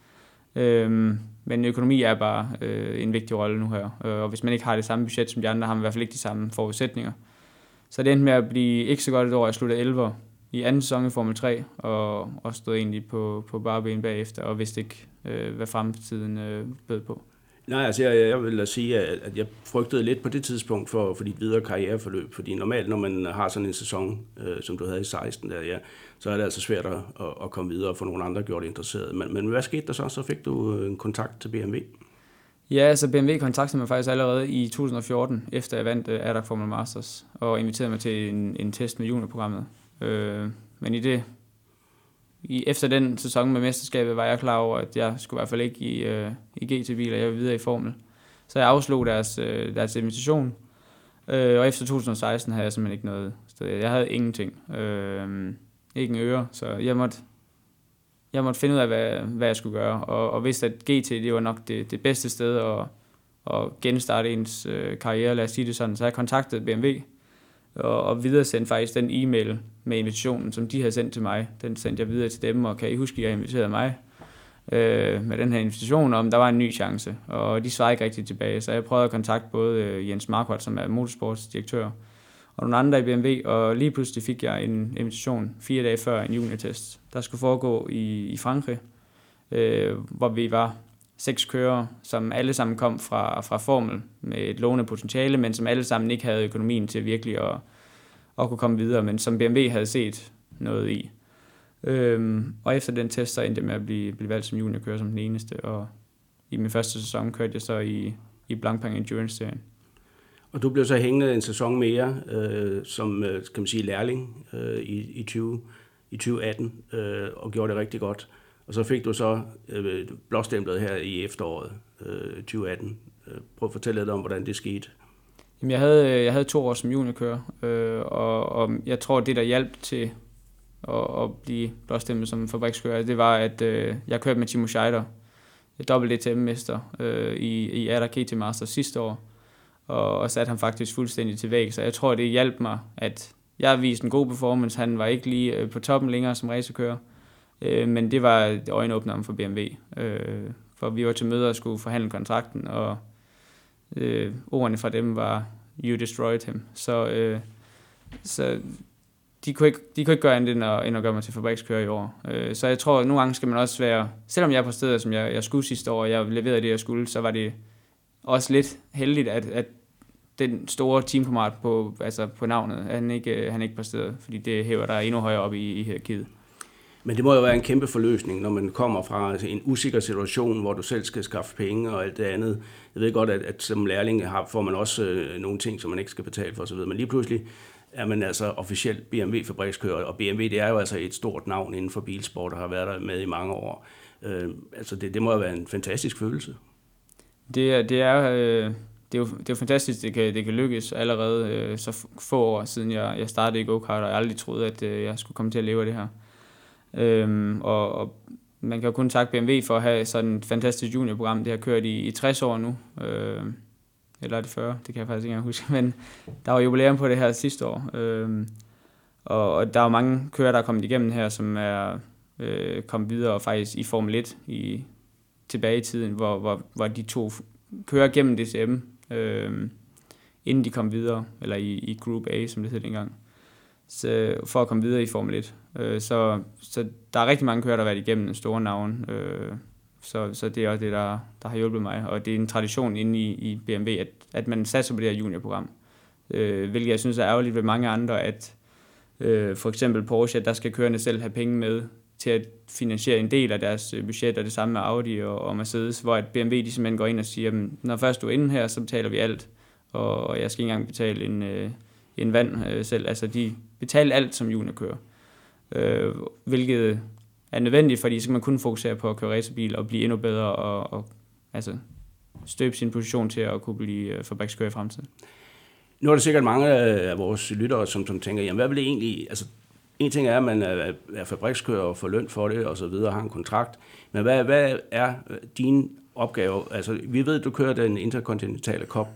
Øhm, men økonomi er bare øh, en vigtig rolle nu her, og hvis man ikke har det samme budget som de andre, har man i hvert fald ikke de samme forudsætninger. Så det endte med at blive ikke så godt et år, jeg sluttede elleve i anden sæson i Formel tre, og, og stod egentlig på, på barben bagefter, og vidste ikke, øh, hvad fremtiden øh, bød på. Nej, altså jeg, jeg vil da sige, at, at jeg frygtede lidt på det tidspunkt for, for dit videre karriereforløb, fordi normalt, når man har sådan en sæson, øh, som du havde i seksten, der, ja, så er det altså svært at, at komme videre og få nogle andre gjort interesseret. Men, men hvad skete der så? Så fik du en kontakt til B M W? Ja, altså B M W kontaktede mig faktisk allerede i to tusind og fjorten, efter jeg vandt øh, A D A C Formel Masters, og inviterede mig til en, en test med juniorprogrammet. Øh, men i det i, efter den sæson med mesterskabet var jeg klar over, at jeg skulle i hvert fald ikke i, øh, i G T-biler, jeg var videre i Formel, så jeg afslog deres, øh, deres invitation, øh, og efter to tusind og seksten havde jeg simpelthen ikke noget sted. Jeg havde ingenting, øh, ikke en øre, så jeg måtte, jeg måtte finde ud af, hvad, hvad jeg skulle gøre, og, og vidste, at G T det var nok det, det bedste sted at, at genstarte ens øh, karriere, lad os sige det sådan, så jeg kontaktede B M W og, og videresendte faktisk den e-mail med invitationen, som de havde sendt til mig. Den sendte jeg videre til dem, og kan I huske, at I har inviteret mig øh, med den her invitation, om der var en ny chance, og de svarede ikke rigtigt tilbage, så jeg prøvede at kontakte både Jens Marquardt, som er motorsportsdirektør, og nogle andre i B M W, og lige pludselig fik jeg en invitation fire dage før en juniortest, der skulle foregå i, i Frankrig, øh, hvor vi var seks kørere, som alle sammen kom fra, fra formel med et lovende potentiale, men som alle sammen ikke havde økonomien til virkelig at, at kunne komme videre, men som B M W havde set noget i. Øhm, og efter den test, så endte jeg med at blive, blive valgt som juniorkører som den eneste, og i min første sæson kørte jeg så i, i Blancpain Endurance-serien. Og du blev så hængende en sæson mere øh, som, kan man sige, lærling øh, i, i, tyve atten, øh, og gjorde det rigtig godt. Og så fik du så øh, blåstemplet her i efteråret øh, tyve atten. Prøv at fortælle lidt om, hvordan det skete. Jamen, jeg, havde, jeg havde to år som juniorkører, øh, og, og jeg tror, det der hjalp til at, at blive blåstemplet som fabrikskører, det var, at øh, jeg kørte med Timo Scheider, dobbelt E T M-mester øh, i, i A D A C G T Masters sidste år, og, og satte ham faktisk fuldstændig til væg. Så jeg tror, det hjalp mig, at jeg viste en god performance. Han var ikke lige på toppen længere som racerkører, men det var øjenåbneren for B M W, for vi var til møder og skulle forhandle kontrakten, og ordene fra dem var, you destroyed him, så, så de, kunne ikke, de kunne ikke gøre andet end at, end at gøre mig til fabrikskører i år. Så jeg tror, at nogle gange skal man også være, selvom jeg er på steder, som jeg, jeg skulle sidste år, og jeg leverede det, jeg skulle, så var det også lidt heldigt, at, at den store teamkammerat på, altså på navnet, han ikke, han ikke på steder, fordi det hæver dig endnu højere op i, i hierarkiet. Men det må jo være en kæmpe forløsning, når man kommer fra altså, en usikker situation, hvor du selv skal skaffe penge og alt det andet. Jeg ved godt, at, at som lærling har, får man også øh, nogle ting, som man ikke skal betale for osv. Men lige pludselig er man altså officielt B M W-fabrikskører, og B M W det er jo altså et stort navn inden for bilsport, og har været der med i mange år. Øh, altså det, det må jo være en fantastisk følelse. Det, det, er, øh, det, er, jo, det er jo fantastisk, det kan, det kan lykkes allerede øh, så få år siden jeg, jeg startede i go-kart, og jeg aldrig troede, at øh, jeg skulle komme til at leve af det her. Øhm, og, og man kan jo kun takke B M W for at have sådan et fantastisk juniorprogram. Det har kørt i, i tres år nu, øhm, eller er det fyrre? Det kan jeg faktisk ikke engang huske, men der var jubilæum på det her sidste år, øhm, og, og der er mange kører, der er kommet igennem her, som er øh, kommet videre faktisk i Formel et i, tilbage i tiden, hvor, hvor, hvor de to kører gennem D C M, øhm, inden de kom videre, eller i, i Group A, som det hed dengang. Så for at komme videre i Formel et. Så, så der er rigtig mange kører, der har været igennem en stor navn. Så, så det er også det, der, der har hjulpet mig. Og det er en tradition inde i, i B M W, at, at man satser på det her juniorprogram. Hvilket jeg synes er ærgerligt ved mange andre, at for eksempel Porsche, der skal kørerne selv have penge med til at finansiere en del af deres budget, og det samme med Audi og, og Mercedes, hvor at B M W de simpelthen går ind og siger, når først du er inde her, så betaler vi alt, og jeg skal ikke engang betale en, en vand selv. Altså de betale alt som juniorkører, øh, hvilket er nødvendigt, fordi så kan man kun fokusere på at køre racerbil og blive endnu bedre og, og altså støbe sin position til at kunne blive fabrikskører i fremtiden. Nu er der sikkert mange af vores lyttere, som, som tænker, jamen hvad vil det egentlig, altså en ting er, at man er, er fabrikskører og får løn for det og så videre og har en kontrakt, men hvad, hvad er dine opgaver? Altså vi ved, at du kører den interkontinentale cup,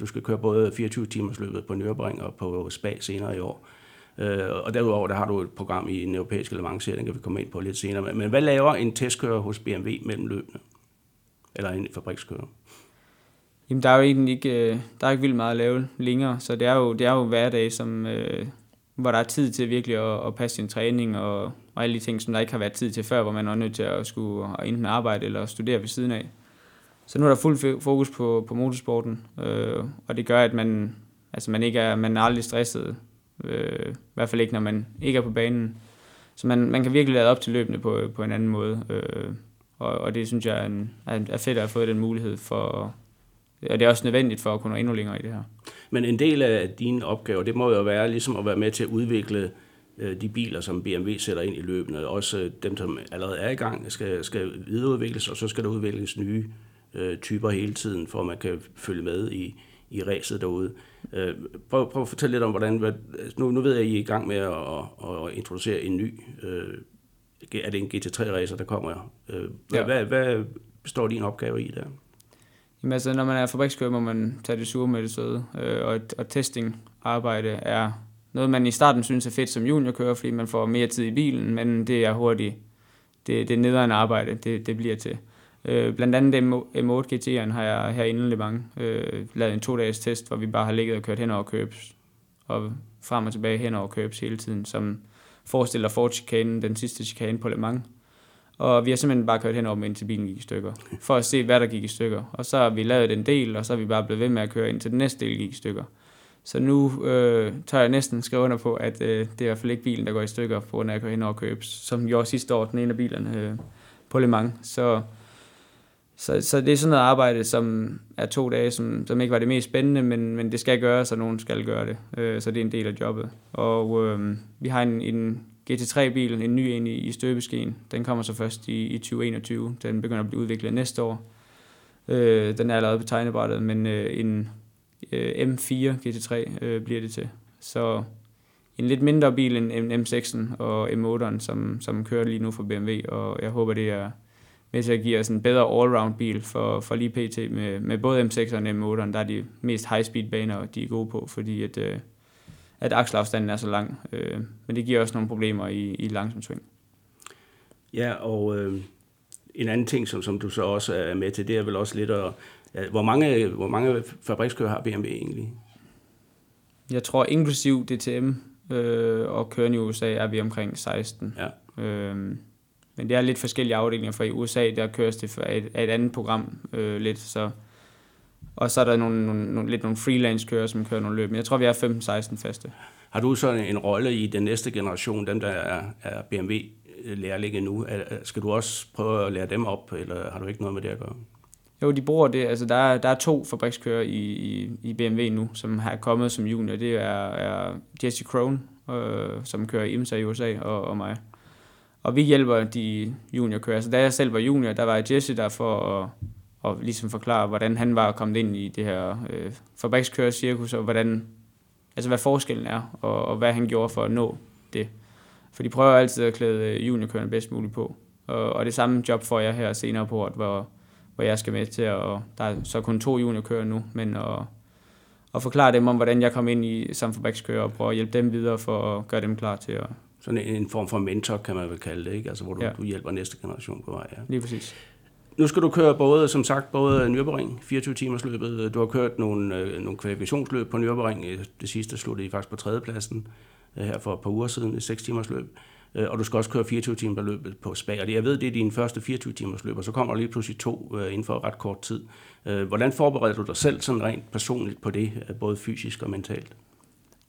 du skal køre både fireogtyve timers løbet på Nürburgring og på Spa senere i år. Og derudover der har du et program i en europæisk Le Mans-serie, den kan vi komme ind på lidt senere. Men hvad laver en testkører hos B M W mellem løbene? Eller en fabrikskører? Jamen der er jo egentlig ikke, der er ikke vildt meget at lave længere, så det er jo, det er jo hverdag, som, hvor der er tid til virkelig at, at passe sin træning og, og alle de ting, som der ikke har været tid til før, hvor man er nødt til at skulle at enten arbejde eller studere ved siden af. Så nu er der fuld fokus på, på motorsporten, øh, og det gør, at man, altså man, ikke er, man er aldrig stresset. Øh, i hvert fald ikke, når man ikke er på banen. Så man, man kan virkelig lade op til løbende på, på en anden måde. Øh, og, og det synes jeg er, en, er fedt at have fået den mulighed for. Og det er også nødvendigt for at kunne nå endnu længere i det her. Men en del af dine opgaver, det må jo være ligesom at være med til at udvikle øh, de biler, som B M W sætter ind i løbene. Også dem, som allerede er i gang, skal, skal videreudvikles, og så skal der udvikles nye øh, typer hele tiden, for at man kan følge med i i ræset derude. Prøv, prøv at fortælle lidt om, hvordan... Nu, nu ved jeg, at I er i gang med at, at introducere en ny... Øh, er det en G T tre-racer, der kommer? Øh, ja. hvad, hvad består din opgave i der? Jamen altså, når man er fabrikskører, må man tage det sure med det søde, øh, og, og testingarbejde er Noget, man i starten synes er fedt som juniorkører, fordi man får mere tid i bilen, men det er hurtigt. Det, det er nederen arbejde, det, det bliver til. Øh, blandt andet M otte G T'eren har jeg herinde i Le Mans øh, lavet en to-dages test, hvor vi bare har ligget og kørt hen over købs, og frem og tilbage hen over købs hele tiden, som forestiller Ford-chikanen, den sidste chikane på Le Mans. Og vi har simpelthen bare kørt hen over dem, indtil bilen gik i stykker, for at se, hvad der gik i stykker. Og så har vi lavet en del, og så er vi bare blevet ved med at køre, indtil den næste del gik i stykker. Så nu øh, tør jeg næsten skrive under på, at øh, det er i hvert fald ikke bilen, der går i stykker, på grund af at køre hen over købs, som gjorde sidste år, den ene af bilerne øh, på Le Mans. Så, så, så det er sådan noget arbejde, som er to dage, som, som ikke var det mest spændende, men, men det skal gøres, og nogen skal gøre det. Øh, så det er en del af jobbet. Og øh, vi har en... en G T tre-bilen, en ny en i, i støbeskeen, den kommer så først i, i tyve enogtyve. Den begynder at blive udviklet næste år. Øh, den er allerede på tegnebrættet, men øh, en øh, M fire G T tre øh, bliver det til. Så en lidt mindre bil end M sekseren og M otteren, som, som kører lige nu for B M W, og jeg håber, det er med til at give os en bedre allround-bil for, for lige pt. Med, med både M sekseren og M otteren, der er de mest high-speed-baner, de er gode på, fordi at... Øh, at akselafstanden er så lang, øh, men det giver også nogle problemer i, i langsom sving. Ja, og øh, en anden ting, som, som du så også er med til, det er vel også lidt, at, ja, hvor mange, hvor mange fabrikskører har B M W egentlig? Jeg tror, inklusiv D T M øh, og køren i U S A, er vi omkring seksten. Ja. Øh, men det er lidt forskellige afdelinger, for i U S A, der køres det for et, et andet program øh, lidt, så... Og så er der nogle, nogle, nogle, lidt nogle freelance-kører, som kører nogle løb. Men jeg tror, vi er femten seksten faste. Har du så en rolle i den næste generation, dem der er, er B M W-lærlinge nu? Skal du også prøve at lære dem op, eller har du ikke noget med det at gøre? Jo, de bruger det. Altså, der, er, der er to fabrikskører i, i, i B M W nu, som har kommet som junior. Det er, er Jesse Krohn, øh, som kører i IMSA i U S A, og, og mig. Og vi hjælper de juniorkører. Så da jeg selv var junior, der var Jesse der for at... og ligesom forklare, hvordan han var kommet ind i det her øh, fabrikskører-cirkus, og hvordan, altså hvad forskellen er, og, og hvad han gjorde for at nå det. For de prøver altid at klæde juniorkørerne bedst muligt på. Og, og det samme job får jeg her senere på året, hvor, hvor jeg skal med til at, og der er så kun to juniorkører nu, men at, at forklare dem om, hvordan jeg kom ind i som fabrikskører, og prøve at hjælpe dem videre for at gøre dem klar til at... Sådan en form for mentor, kan man vel kalde det, ikke? Altså hvor du, ja. du hjælper næste generation på vej. Ja. Lige præcis. Nu skal du køre både, som sagt, både Nürburgring, fireogtyve timers løbet. Du har kørt nogle, nogle kvalifikationsløb på Nürburgring. Det sidste sluttede I faktisk på tredjepladsen her for et par uger siden, et seks timers løb. Og du skal også køre fireogtyve timers løbet på Spa. Og jeg ved, det er din første fireogtyve timers løb, og så kommer der lige pludselig to inden for ret kort tid. Hvordan forbereder du dig selv sådan rent personligt på det, både fysisk og mentalt?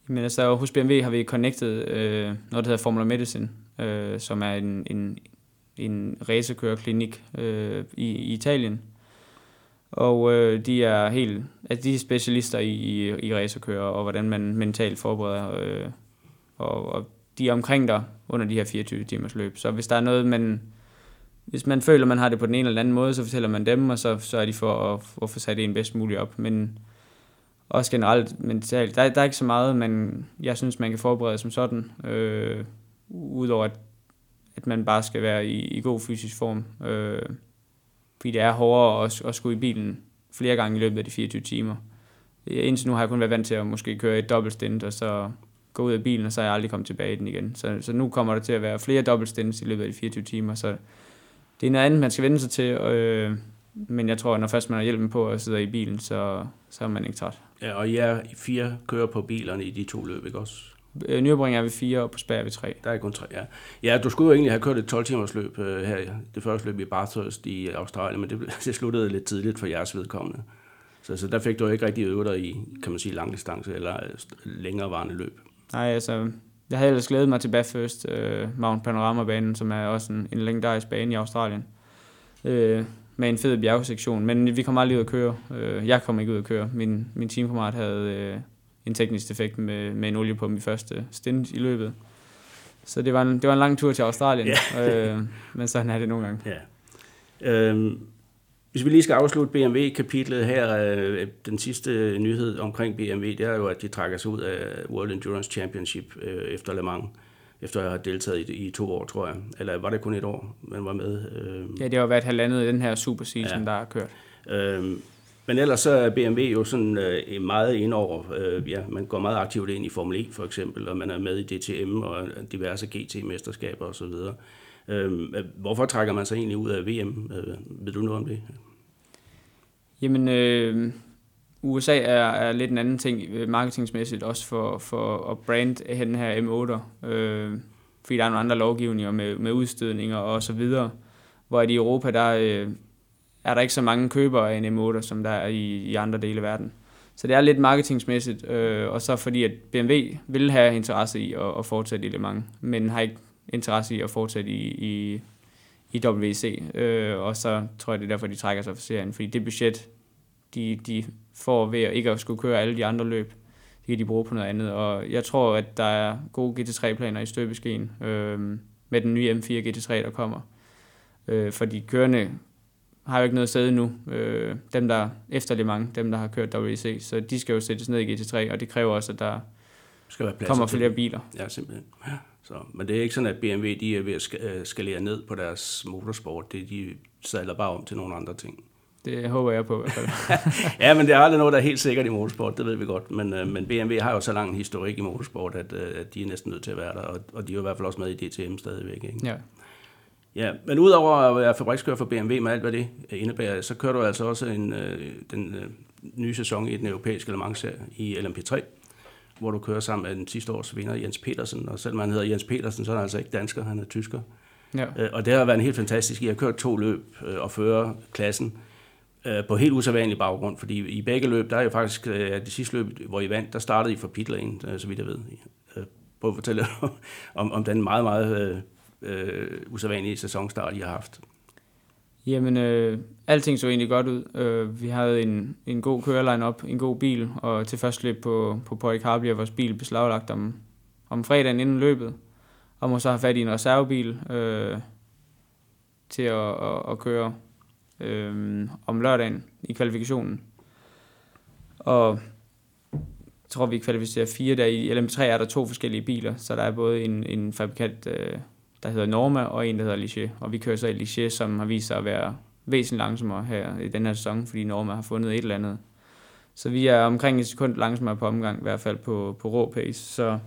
Men altså, hos B M W har vi connectet øh, noget, der hedder Formula Medicine, øh, som er en... en en racerkørerklinik øh, i, i Italien. Og øh, de er helt, altså de er specialister i, i, i racerkører, og hvordan man mentalt forbereder. Øh, og, og de er omkring dig under de her fireogtyve timers løb. Så hvis der er noget, man, hvis man føler, man har det på den ene eller den anden måde, så fortæller man dem, og så, så er de for at, at få sat en bedst muligt op. Men også generelt mentalt, der, der er ikke så meget, man, jeg synes, man kan forberede som sådan, øh, udover at at man bare skal være i, i god fysisk form. Øh, fordi det er hårdere at, at skulle i bilen flere gange i løbet af de fireogtyve timer. Indtil nu har jeg kun været vant til at måske køre et dobbeltstint, og så gå ud af bilen, og så er jeg aldrig kommet tilbage i den igen. Så, så nu kommer der til at være flere dobbeltstints i løbet af de fireogtyve timer. Så det er noget andet, man skal vende sig til. Øh, men jeg tror, at når først man har hjælpen på og sidder i bilen, så, så er man ikke træt. Ja, og jeg fire kører på bilerne i de to løb, ikke også? Nürburgring er vi fire, og på Spa er vi tre. Der er kun tre, ja. Ja, du skulle jo egentlig have kørt et tolv timers løb uh, her, det første løb i Bathurst i Australien, men det, det sluttede lidt tidligt for jeres vedkommende. Så, så der fik du ikke rigtig øvet dig i, kan man sige, langdistance eller længerevarende løb. Nej, altså, jeg havde ellers glædet mig til Bathurst, uh, Mount Panorama-banen, som er også en, en legendarisk bane i Australien, uh, med en fed bjergsektion, men vi kom aldrig ud at køre. Uh, jeg kom ikke ud at køre. Min, min teamkammerat havde... Uh, en teknisk defekt med, med en oliepumpe i første stint i løbet. Så det var en, det var en lang tur til Australien, yeah. øh, men sådan er det nogle gange. Yeah. Øhm, hvis vi lige skal afslutte B M W-kapitlet her, øh, den sidste nyhed omkring B M W, det er jo, at de trækker sig ud af World Endurance Championship øh, efter Le Mans, efter jeg har deltaget i, i to år, tror jeg. Eller var det kun et år, man var med? Øh... Ja, det har jo været halvandet i den her superseason, ja. Der har kørt. Øhm, Men ellers så er B M W jo sådan øh, meget indover. Øh, ja, man går meget aktivt ind i Formel E for eksempel, og man er med i D T M og diverse G T-mesterskaber osv. Øh, hvorfor trækker man sig egentlig ud af V M? Øh, ved du noget om det? Jamen, øh, U S A er, er lidt en anden ting marketingsmæssigt, også for, for at brande hen her M otter, øh, fordi der er nogle andre lovgivninger med, med udstødninger og så videre. Hvor i Europa, der øh, er der ikke så mange købere af en M otter, som der er i, i andre dele af verden. Så det er lidt marketingsmæssigt, øh, og så fordi at B M W vil have interesse i at, at fortsætte i Le Mans, men har ikke interesse i at fortsætte i, i, i W E C. Øh, og så tror jeg, det er derfor, de trækker sig fra serien, fordi det budget, de, de får ved at ikke at skulle køre alle de andre løb, det kan de bruge på noget andet. Og jeg tror, at der er gode G T tre planer i støbeskeen øh, med den nye M fire G T tre, der kommer. Øh, for de kørende har jo ikke noget sæde nu. Øh, dem, der efter Le Mans, dem, der har kørt W E C, så de skal jo sættes ned i G T tre, og det kræver også, at der skal være kommer flere biler. Ja, simpelthen. Ja. Så, men det er ikke sådan, at B M W de er ved at skalere ned på deres motorsport. Det, de sadler bare om til nogle andre ting. Det håber jeg på i hvert fald. Ja, men det er aldrig noget, der er helt sikkert i motorsport, det ved vi godt. Men, øh, men B M W har jo så lang en historik i motorsport, at, øh, at de er næsten nødt til at være der, og, og de er jo i hvert fald også med i D T M stadigvæk, ikke? Ja. Ja, men udover at være fabrikskører for B M W med alt, hvad det indebærer, så kører du altså også en, øh, den øh, nye sæson i den europæiske Le Mans-serie i L M P tre, hvor du kører sammen med den sidste års vinder, Jens Petersen. Og selvom han hedder Jens Petersen, så er han altså ikke dansker, han er tysker. Ja. Øh, og det har været en helt fantastisk. Jeg har kørt to løb øh, og fører klassen øh, på helt usædvanlig baggrund, fordi i begge løb, der er jo faktisk øh, det sidste løb, hvor I vandt, der startede I fra pitlanen, øh, så vidt jeg ved. Øh, prøv at fortælle om, om den meget, meget... Øh, Øh, usædvanlige sæsonstart, I har haft? Jamen, øh, alting så egentlig godt ud. Øh, vi havde en, en god køreline-up, en god bil, og til første løb på, på Poirier bliver vores bil beslaglagt om, om fredagen inden løbet, og må så have fat i en reservebil øh, til at, at, at køre øh, om lørdagen i kvalifikationen. Og jeg tror, vi kvalificerer fire der. I L M tre er der to forskellige biler, så der er både en, en fabrikant... Øh, der hedder Norma, og en, der hedder Ligier. Og vi kører så i Ligier, som har vist sig at være væsentligt langsommere her i den her sæson, fordi Norma har fundet et eller andet. Så vi er omkring en sekund langsommere på omgang, i hvert fald på, på rå pace. Så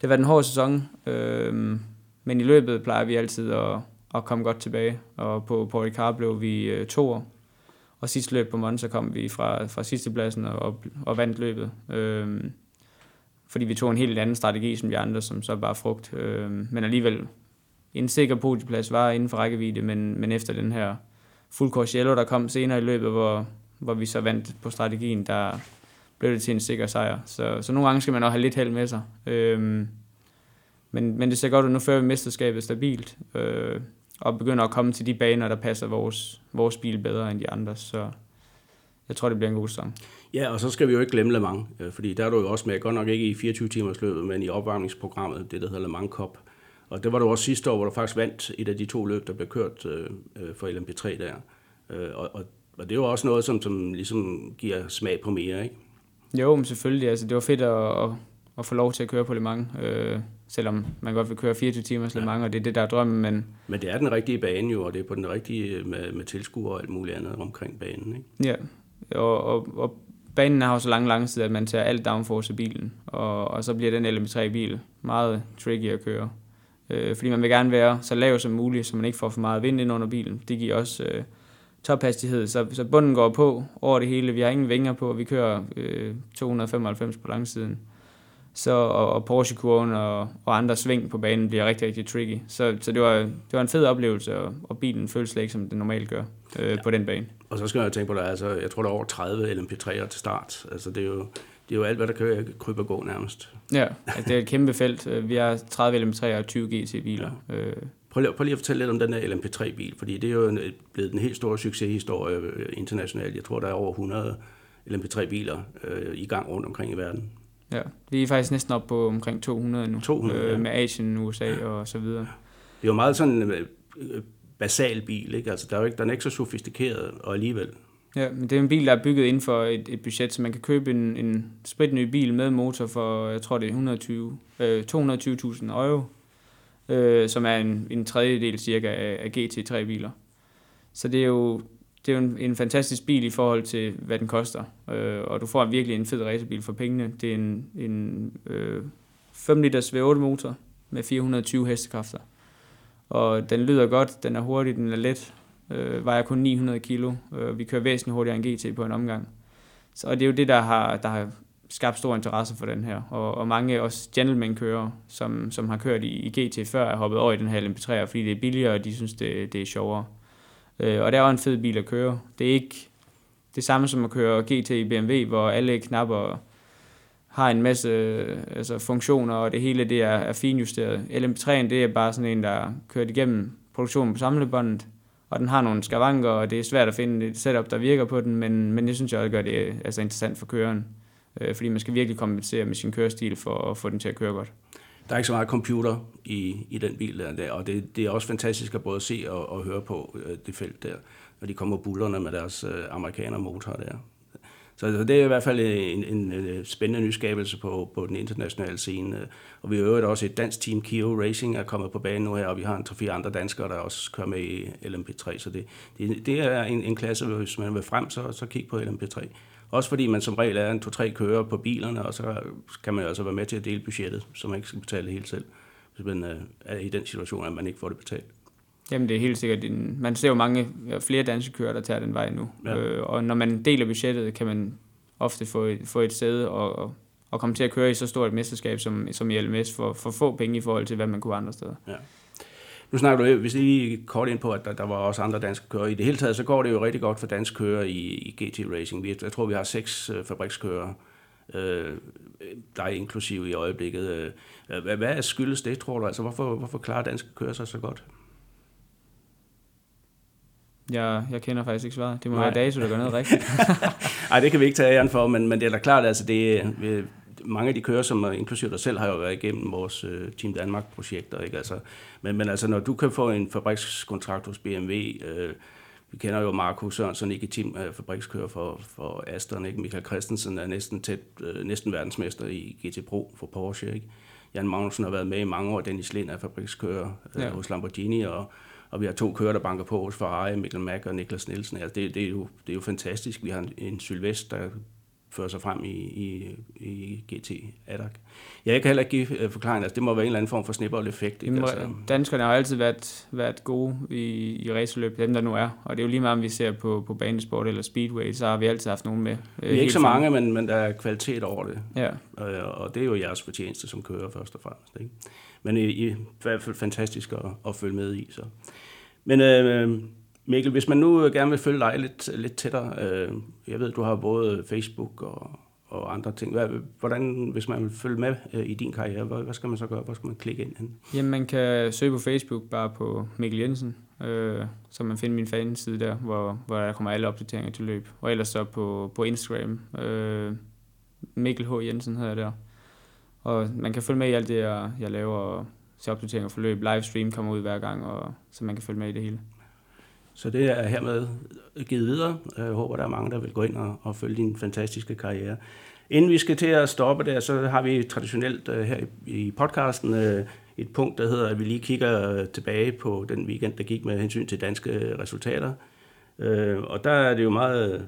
det var den hårde sæson, øhm, men i løbet plejer vi altid at, at komme godt tilbage. Og på Poirier blev vi øh, to år, og sidste løb på Monza kom vi fra, fra sidste pladsen og, og, og vandt løbet. Øhm, fordi vi tog en helt anden strategi, som vi andre, som så bare frugt. Øhm, men alligevel... En sikker podieplads var inden for rækkevidde, men, men efter den her full course yellow, der kom senere i løbet, hvor, hvor vi så vandt på strategien, der blev det til en sikker sejr. Så, så nogle gange skal man også have lidt held med sig. Øhm, men, men det ser godt ud, nu fører vi mesterskabet stabilt, øh, og begynder at komme til de baner, der passer vores, vores bil bedre end de andre. Så jeg tror, det bliver en god sæson. Ja, og så skal vi jo ikke glemme Le Mans, fordi der er du jo også med, godt nok ikke i fireogtyve timers løbet, men i opvarmningsprogrammet, det der hedder Le Mans Cup. Og det var du også sidste år, hvor du faktisk vandt et af de to løb, der blev kørt øh, for L M P tre der. Øh, og, og, og det var også noget, som, som ligesom giver smag på mere, ikke? Jo, men selvfølgelig. Altså, det var fedt at, at, at få lov til at køre på Le Mans, øh, selvom man godt vil køre fireogtyve timers Le Mans, ja. Og det er det, der er drømmen. Men... men det er den rigtige bane jo, og det er på den rigtige med, med tilskuere og alt muligt andet omkring banen, ikke? Ja, og, og, og banen har jo så lang, lang tid, at man tager alt downforce i bilen, og, og så bliver den L M P tre-bil meget tricky at køre. Fordi man vil gerne være så lav som muligt, så man ikke får for meget vind ind under bilen. Det giver også øh, tophastighed, så, så bunden går på over det hele. Vi har ingen vinger på, og vi kører øh, to hundrede femoghalvfems på langsiden. Så, og, og Porsche-kurven og, og andre sving på banen bliver rigtig, rigtig tricky. Så, så det, var, det var en fed oplevelse, og, og bilen føles slet ikke, som den normalt gør øh, ja. På den bane. Og så skal jeg tænke på dig, altså, jeg tror, der er over tredive L M P treer til start. Altså, det er jo... Det er jo alt, hvad der kan krybe og gå nærmest. Ja, altså det er et kæmpe felt. Vi har tredive L M P treer og tyve G T-biler. Ja. Prøv, lige, prøv lige at fortælle lidt om den her L M P tre-bil, fordi det er jo blevet en helt stor succeshistorie internationalt. Jeg tror, der er over hundrede L M P tre-biler øh, i gang rundt omkring i verden. Ja, vi er faktisk næsten oppe på omkring to hundrede nu. to hundrede, øh, ja. Med Asien, U S A ja. Og så videre. Det er jo meget sådan en øh, basal bil, ikke? Altså, der er jo ikke, den er ikke så sofistikeret, og alligevel... Ja, men det er en bil, der er bygget inden for et, et budget, så man kan købe en, en spritny bil med motor for, jeg tror det er et hundrede og tyve, øh, to hundrede og tyve tusind euro, øh, som er en, en tredjedel cirka af, af G T tre-biler. Så det er jo det er jo en, en fantastisk bil i forhold til, hvad den koster. Øh, og du får virkelig en fed racerbil for pengene. Det er en, en øh, fem liters V otte motor med fire hundrede og tyve hestekræfter. Og den lyder godt, den er hurtig, den er let. Øh, vejer kun ni hundrede kilo. Øh, vi kører væsentligt hurtigere end G T på en omgang. Så, og det er jo det, der har, der har skabt stor interesse for den her. Og, og mange også gentleman-kører, som, som har kørt i, i G T før, er hoppet over i den her L M P treer, fordi det er billigere, og de synes, det, det er sjovere. Og det er jo en fed bil at køre. Det er ikke det samme som at køre G T i B M W, hvor alle knapper har en masse altså funktioner, og det hele det er, er finjusteret. L M P treeren, det er bare sådan en, der er kørt igennem produktionen på samlebåndet, og den har nogle skavanker, og det er svært at finde et setup, der virker på den, men, men det synes jeg også gør det altså interessant for køreren, fordi man skal virkelig kompensere med sin kørestil for at få den til at køre godt. Der er ikke så meget computer i, i den bil der, og det, det er også fantastisk at både se og, og høre på øh, det felt der, når de kommer bullerne med deres øh, amerikanermotor der. Så, så det er i hvert fald en, en, en spændende nyskabelse på, på den internationale scene. Og vi har øvrigt også et dansk team, Kio Racing, er kommet på banen nu her, og vi har en tre-fire andre danskere, der også kører med i L M P tre. Så det, det, det er en, en klasse, hvis man vil frem, så, så kig på L M P tre. Også fordi man som regel er en to-tre kører på bilerne, og så kan man altså være med til at dele budgettet, så man ikke skal betale det hele selv, hvis man er i den situation, at man ikke får det betalt. Jamen det er helt sikkert. Man ser jo mange flere danske kører, der tager den vej nu. Ja. Øh, og når man deler budgettet, kan man ofte få et, få et sæde og, og, og komme til at køre i så stort et mesterskab som, som i L M S for, for få penge i forhold til, hvad man kunne andre steder. Ja. Nu snakker du hvis lige kort ind på, at der, der var også andre danske kører. I det hele taget, så går det jo rigtig godt for danske kører i, i G T Racing. Vi, jeg tror, vi har seks øh, fabrikskører, øh, der er inklusive i øjeblikket. Øh, hvad, hvad skyldes det, tror du? Altså, hvorfor, hvorfor klarer danske kører sig så godt? Jeg, jeg kender faktisk ikke svaret. Det må Nej. være dato, der gør noget rigtigt. Nej, det kan vi ikke tage æren for, men, men det er da klart, altså det øh, mange af de kører, som inklusive dig selv, har jo været igennem vores øh, Team Danmark-projekter. Ikke? Altså, men, men altså, når du kan få en fabrikskontrakt hos B M W, øh, vi kender jo Marco Sørensen, ikke team øh, fabrikskører for, for Aston, ikke? Michael Christensen er næsten, tæt, øh, næsten verdensmester i G T Pro for Porsche. Ikke? Jan Magnussen har været med i mange år, Dennis Lind er fabrikskører øh, ja. hos Lamborghini, og Og vi har to kører, der banker på hos Ferrari, Mikkel Mack og Niklas Nielsen. Altså det, det, er jo, det er jo fantastisk. Vi har en, en Sylvest, der fører sig frem i, i, i G T A D A C. Ja, jeg kan heller ikke give forklaringen. Altså det må være en eller anden form for snibbold-effekt. Ikke? Altså. Danskerne har altid været, været gode i, i racerløb, dem der nu er. Og det er jo lige meget, om vi ser på, på banesport eller speedway, så har vi altid haft nogen med. Vi er ikke så mange, men, men der er kvalitet over det. Ja. Og, og det er jo jeres fortjeneste, som kører først og fremmest, ikke? Men i, i hvert fald fantastisk at, at følge med i. Så. Men øh, Mikkel, hvis man nu gerne vil følge dig lidt, lidt tættere, øh, jeg ved, du har både Facebook og, og andre ting. Hvad, hvordan, hvis man vil følge med øh, i din karriere, hvad, hvad skal man så gøre? Hvor skal man klikke ind hen? Jamen, man kan søge på Facebook bare på Mikkel Jensen, øh, så man finder min fanside der, hvor, hvor der kommer alle opdateringer til løb. Og ellers så på, på Instagram. Øh, Mikkel H. Jensen hedder jeg der. Og man kan følge med i alt det, jeg laver, og se opdateringer og forløb. Livestream kommer ud hver gang, og så man kan følge med i det hele. Så det er hermed givet videre. Jeg håber, der er mange, der vil gå ind og, og følge din fantastiske karriere. Inden vi skal til at stoppe der, så har vi traditionelt her i podcasten et punkt, der hedder, at vi lige kigger tilbage på den weekend, der gik med hensyn til danske resultater. Og der er det jo meget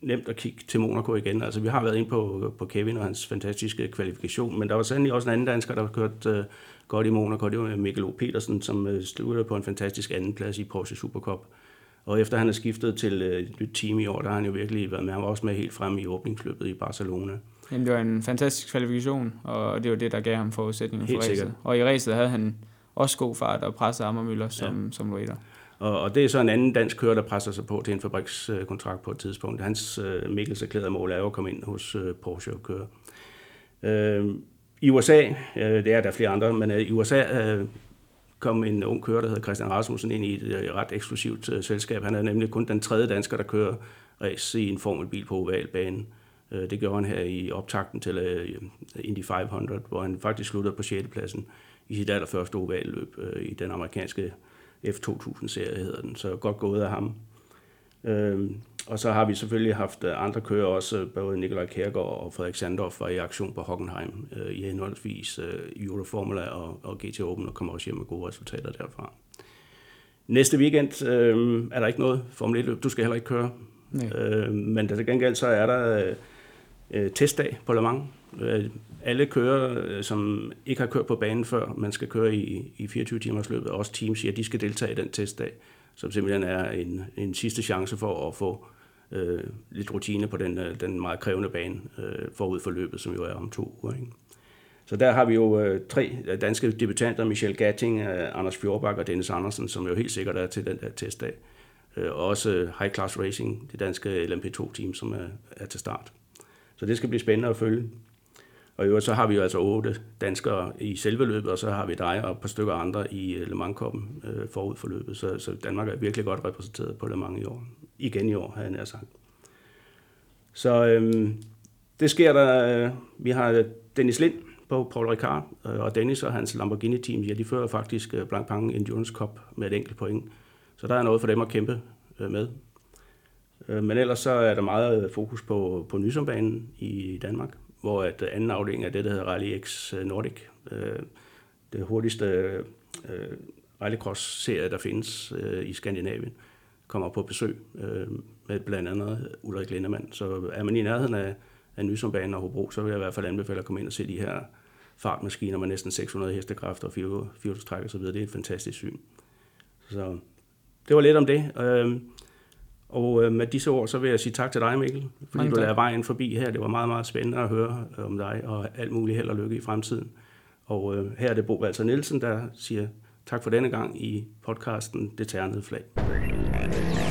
nemt at kigge til Monaco igen. Altså, vi har været inde på, på Kevin og hans fantastiske kvalifikation, men der var sandelig også en anden dansker, der har kørt øh, godt i Monaco. Det var Mikkel O. Petersen, som øh, sluttede på en fantastisk andenplads i Porsche Supercup. Og efter han er skiftet til øh, et nyt team i år, der har han jo virkelig været med. Han var også med helt fremme i åbningsløbet i Barcelona. Jamen, det var en fantastisk kvalifikation, og det var det, der gav ham forudsætningen helt for ræset. Og i ræset havde han også god fart og pressede Ammermøller som, ja. som rater. Og det er så en anden dansk kører, der presser sig på til en fabrikskontrakt på et tidspunkt. Hans Mikkels erklærede mål er jo at komme ind hos Porsche og køre. Øh, I U S A, øh, det er der flere andre, men øh, i U S A øh, kom en ung kører, der hedder Christian Rasmussen, ind i et øh, ret eksklusivt øh, selskab. Han er nemlig kun den tredje dansker, der kører race i en formelbil på ovalbanen. Øh, det gjorde han her i optakten til øh, Indy fem hundrede, hvor han faktisk sluttede på sjette pladsen i sit allerførste ovalløb øh, i den amerikanske F to tusind serie hedder den, så godt gået af ham. Øhm, og så har vi selvfølgelig haft andre kører også, både Nikolaj Kjærgaard og Frederik Sandorf var i aktion på Hockenheim øh, i henholdsvis øh, Euroformula og, og G T Open, og kommer også hjem med gode resultater derfra. Næste weekend øh, er der ikke noget Formel et-løb. Du skal heller ikke køre. Øh, men til gengæld så er der øh, testdag på Le Mans. Øh, alle kører, som ikke har kørt på banen før, man skal køre i, i fireogtyve timers løbet. Også teams siger, at de skal deltage i den testdag, som simpelthen er en, en sidste chance for at få øh, lidt rutine på den, den meget krævende bane øh, forud for løbet, som jo er om to uger, ikke? Så der har vi jo øh, tre danske debutanter, Michel Gatting, øh, Anders Fjordbak og Dennis Andersen, som jo helt sikkert er til den der testdag. Øh, og også øh, High Class Racing, det danske L M P to-team, som er, er til start. Så det skal blive spændende at følge. Og i øvrigt så har vi jo altså otte danskere i selve løbet, og så har vi dig og et par stykker andre i Le Mans-koppen øh, forud for løbet. Så, så Danmark er virkelig godt repræsenteret på Le Mans i år. Igen i år, havde jeg nær sagt. Så øh, det sker der. Øh, vi har Dennis Lind på Paul Ricard, og Dennis og hans Lamborghini-team, ja, de fører faktisk Blancpain Endurance Cup med et enkelt point. Så der er noget for dem at kæmpe med. Men ellers så er der meget fokus på, på Nysombanen i Danmark, hvor at anden afdeling af det, der hedder Rally X Nordic, det hurtigste rallycross-serie, der findes i Skandinavien, kommer på besøg med blandt andet Ulrik Lindemann. Så er man i nærheden af, af Nysombanen og Hobro, så vil jeg i hvert fald anbefale at komme ind og se de her fartmaskiner med næsten seks hundrede hestekræfter og firehjulstræk og så videre. Det er et fantastisk syn. Så det var lidt om det. Og med disse ord, så vil jeg sige tak til dig, Mikkel, fordi du lader vejen forbi her. Det var meget, meget spændende at høre om dig og alt muligt held og lykke i fremtiden. Og her er det Bo Balser Nielsen, der siger tak for denne gang i podcasten Det Tærnede Flag.